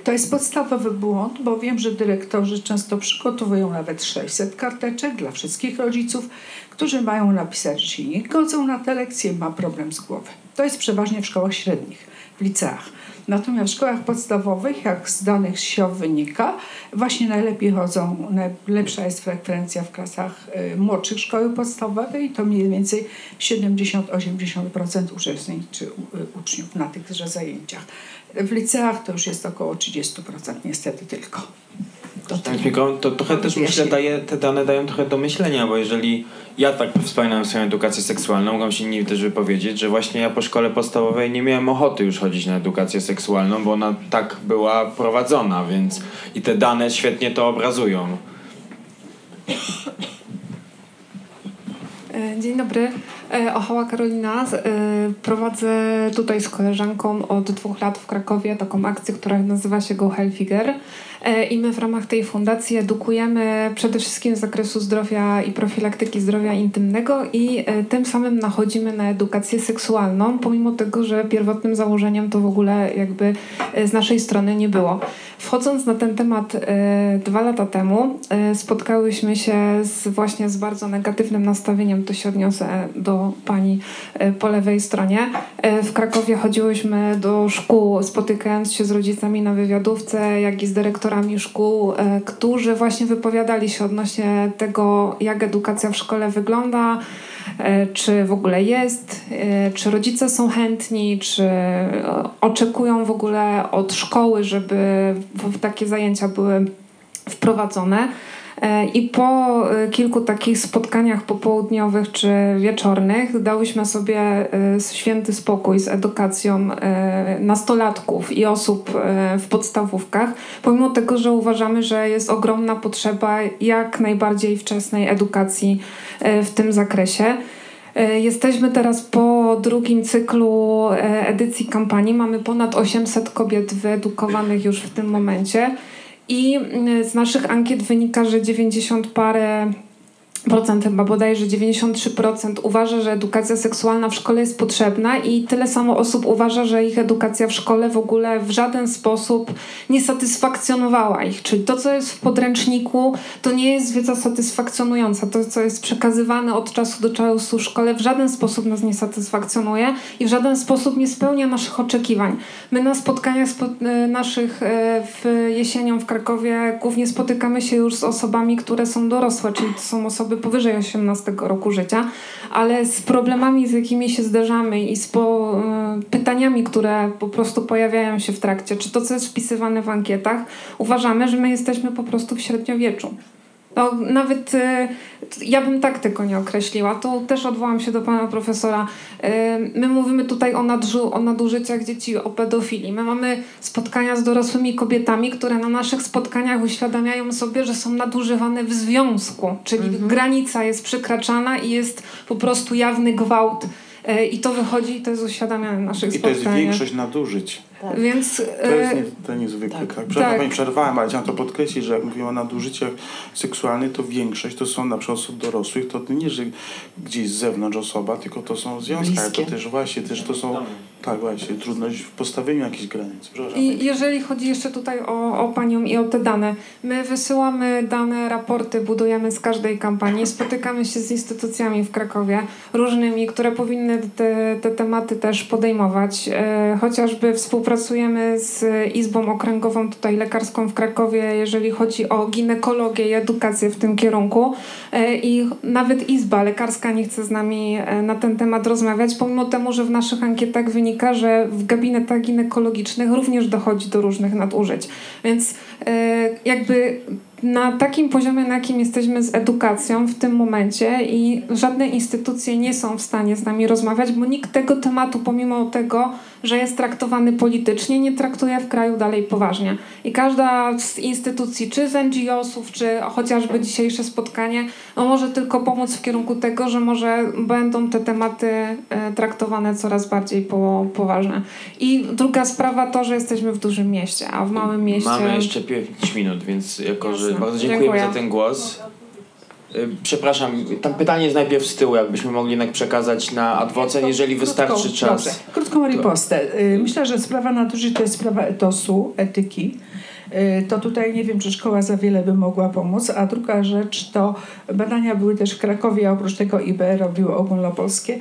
to jest podstawowy błąd, bo wiem, że dyrektorzy często przygotowują nawet sześćset karteczek dla wszystkich rodziców, którzy mają napisać, że się nie godzą na te lekcje, ma problem z głowy. To jest przeważnie w szkołach średnich, w liceach. Natomiast w szkołach podstawowych, jak z danych S I O wynika, właśnie najlepiej chodzą, najlepsza jest frekwencja w klasach y, młodszych szkoły podstawowej i to mniej więcej siedemdziesiąt do osiemdziesięciu procent uczestniczy y, uczniów na tychże zajęciach. W liceach to już jest około trzydzieści procent niestety tylko. To, tak, to trochę też myślę, daje, te dane dają trochę do myślenia, bo jeżeli ja tak wspominałem swoją edukację seksualną, mogą się inni też wypowiedzieć, że właśnie ja po szkole podstawowej nie miałem ochoty już chodzić na edukację seksualną, bo ona tak była prowadzona, więc i te dane świetnie to obrazują. Dzień dobry, Ochoła Karolina. Prowadzę tutaj z koleżanką od dwóch lat w Krakowie taką akcję, która nazywa się Go Healthiger. I my w ramach tej fundacji edukujemy przede wszystkim z zakresu zdrowia i profilaktyki zdrowia intymnego i tym samym nachodzimy na edukację seksualną, pomimo tego, że pierwotnym założeniem to w ogóle jakby z naszej strony nie było. Wchodząc na ten temat dwa lata temu spotkałyśmy się z, właśnie z bardzo negatywnym nastawieniem, to się odniosę do pani po lewej stronie. W Krakowie chodziłyśmy do szkół, spotykając się z rodzicami na wywiadówce, jak i z dyrektorami szkół, którzy właśnie wypowiadali się odnośnie tego, jak edukacja w szkole wygląda, czy w ogóle jest, czy rodzice są chętni, czy oczekują w ogóle od szkoły, żeby takie zajęcia były wprowadzone. I po kilku takich spotkaniach popołudniowych czy wieczornych dałyśmy sobie święty spokój z edukacją nastolatków i osób w podstawówkach, pomimo tego, że uważamy, że jest ogromna potrzeba jak najbardziej wczesnej edukacji w tym zakresie. Jesteśmy teraz po drugim cyklu edycji kampanii. Mamy ponad osiemset kobiet wyedukowanych już w tym momencie i z naszych ankiet wynika, że dziewięćdziesiąt parę procent, chyba bodajże dziewięćdziesiąt trzy procent uważa, że edukacja seksualna w szkole jest potrzebna i tyle samo osób uważa, że ich edukacja w szkole w ogóle w żaden sposób nie satysfakcjonowała ich. Czyli to, co jest w podręczniku, to nie jest wiedza satysfakcjonująca. To, co jest przekazywane od czasu do czasu w szkole, w żaden sposób nas nie satysfakcjonuje i w żaden sposób nie spełnia naszych oczekiwań. My na spotkaniach spo- naszych w jesienią w Krakowie głównie spotykamy się już z osobami, które są dorosłe, czyli to są osoby powyżej osiemnastego roku życia, ale z problemami, z jakimi się zderzamy i z po, y, pytaniami, które po prostu pojawiają się w trakcie, czy to, co jest wpisywane w ankietach, uważamy, że my jesteśmy po prostu w średniowieczu. No, nawet y, ja bym tak tego nie określiła. To też odwołam się do pana profesora. Y, my mówimy tutaj o, nadżu- o nadużyciach dzieci, o pedofilii. My mamy spotkania z dorosłymi kobietami, które na naszych spotkaniach uświadamiają sobie, że są nadużywane w związku. Czyli mhm. granica jest przekraczana i jest po prostu jawny gwałt. Y, I to wychodzi i to jest uświadamiane na naszych spotkaniach. I to jest większość nadużyć. Tak. Więc, to jest nie, to niezwykle. Tak. Przepraszam, tak. Pani przerwałem, ale chciałem to podkreślić, że jak mówię o nadużyciach seksualnych, to większość to są na przykład osób dorosłych, to nie, że gdzieś z zewnątrz osoba, tylko to są związki. To też właśnie, też to są tak właśnie, trudność w postawieniu jakichś granic. I jeżeli chodzi jeszcze tutaj o, o panią i o te dane, my wysyłamy dane, raporty, budujemy z każdej kampanii, spotykamy się z instytucjami w Krakowie, różnymi, które powinny te, te tematy też podejmować, e, chociażby współpracujemy Pracujemy z Izbą Okręgową tutaj Lekarską w Krakowie, jeżeli chodzi o ginekologię i edukację w tym kierunku. I nawet Izba Lekarska nie chce z nami na ten temat rozmawiać, pomimo temu, że w naszych ankietach wynika, że w gabinetach ginekologicznych również dochodzi do różnych nadużyć. Więc jakby na takim poziomie, na jakim jesteśmy z edukacją w tym momencie i żadne instytucje nie są w stanie z nami rozmawiać, bo nikt tego tematu, pomimo tego, że jest traktowany politycznie, nie traktuje w kraju dalej poważnie. I każda z instytucji, czy z en dżi o sów, czy chociażby dzisiejsze spotkanie, no może tylko pomóc w kierunku tego, że może będą te tematy traktowane coraz bardziej po, poważnie. I druga sprawa to, że jesteśmy w dużym mieście, a w małym mieście... Mamy jeszcze pięć minut, więc jako, że bardzo dziękujemy Dziękuję. za ten głos. Przepraszam, tam pytanie jest najpierw z tyłu, jakbyśmy mogli jednak przekazać na adwocen, jeżeli wystarczy czas. Dobrze. Krótką ripostę. Myślę, że sprawa nadużyć to jest sprawa etosu, etyki. To tutaj nie wiem, czy szkoła za wiele by mogła pomóc. A druga rzecz to badania były też w Krakowie, a oprócz tego I B R robiło ogólnopolskie.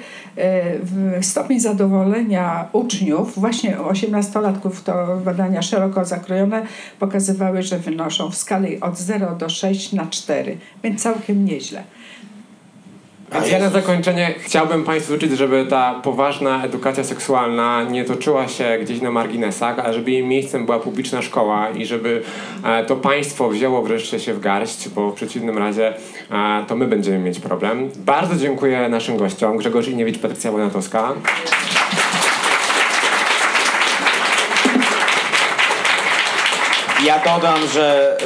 Stopień zadowolenia uczniów, właśnie osiemnastolatków, to badania szeroko zakrojone, pokazywały, że wynoszą w skali od zero do sześciu na cztery, więc całkiem nieźle. Więc ja na zakończenie chciałbym Państwu życzyć, żeby ta poważna edukacja seksualna nie toczyła się gdzieś na marginesach, ale żeby jej miejscem była publiczna szkoła i żeby to państwo wzięło wreszcie się w garść, bo w przeciwnym razie to my będziemy mieć problem. Bardzo dziękuję naszym gościom. Grzegorz Iniewicz, Patrycja Wonatowska. Ja dodam, że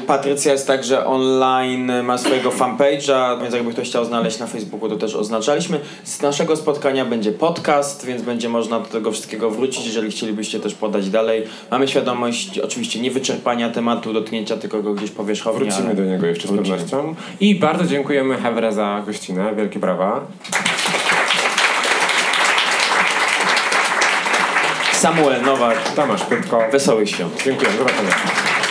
y, Patrycja jest także online, ma swojego fanpage'a, więc jakby ktoś chciał znaleźć na Facebooku, to też oznaczaliśmy. Z naszego spotkania będzie podcast, więc będzie można do tego wszystkiego wrócić, jeżeli chcielibyście też podać dalej. Mamy świadomość oczywiście nie wyczerpania tematu, dotknięcia tylko go gdzieś powierzchownie. Wrócimy do niego jeszcze z pewnością. I bardzo dziękujemy Hewre za gościnę. Wielkie brawa. Samuel Nowak, Tomasz Pytko. Wesołych świąt. Dziękuję. Zobaczenia.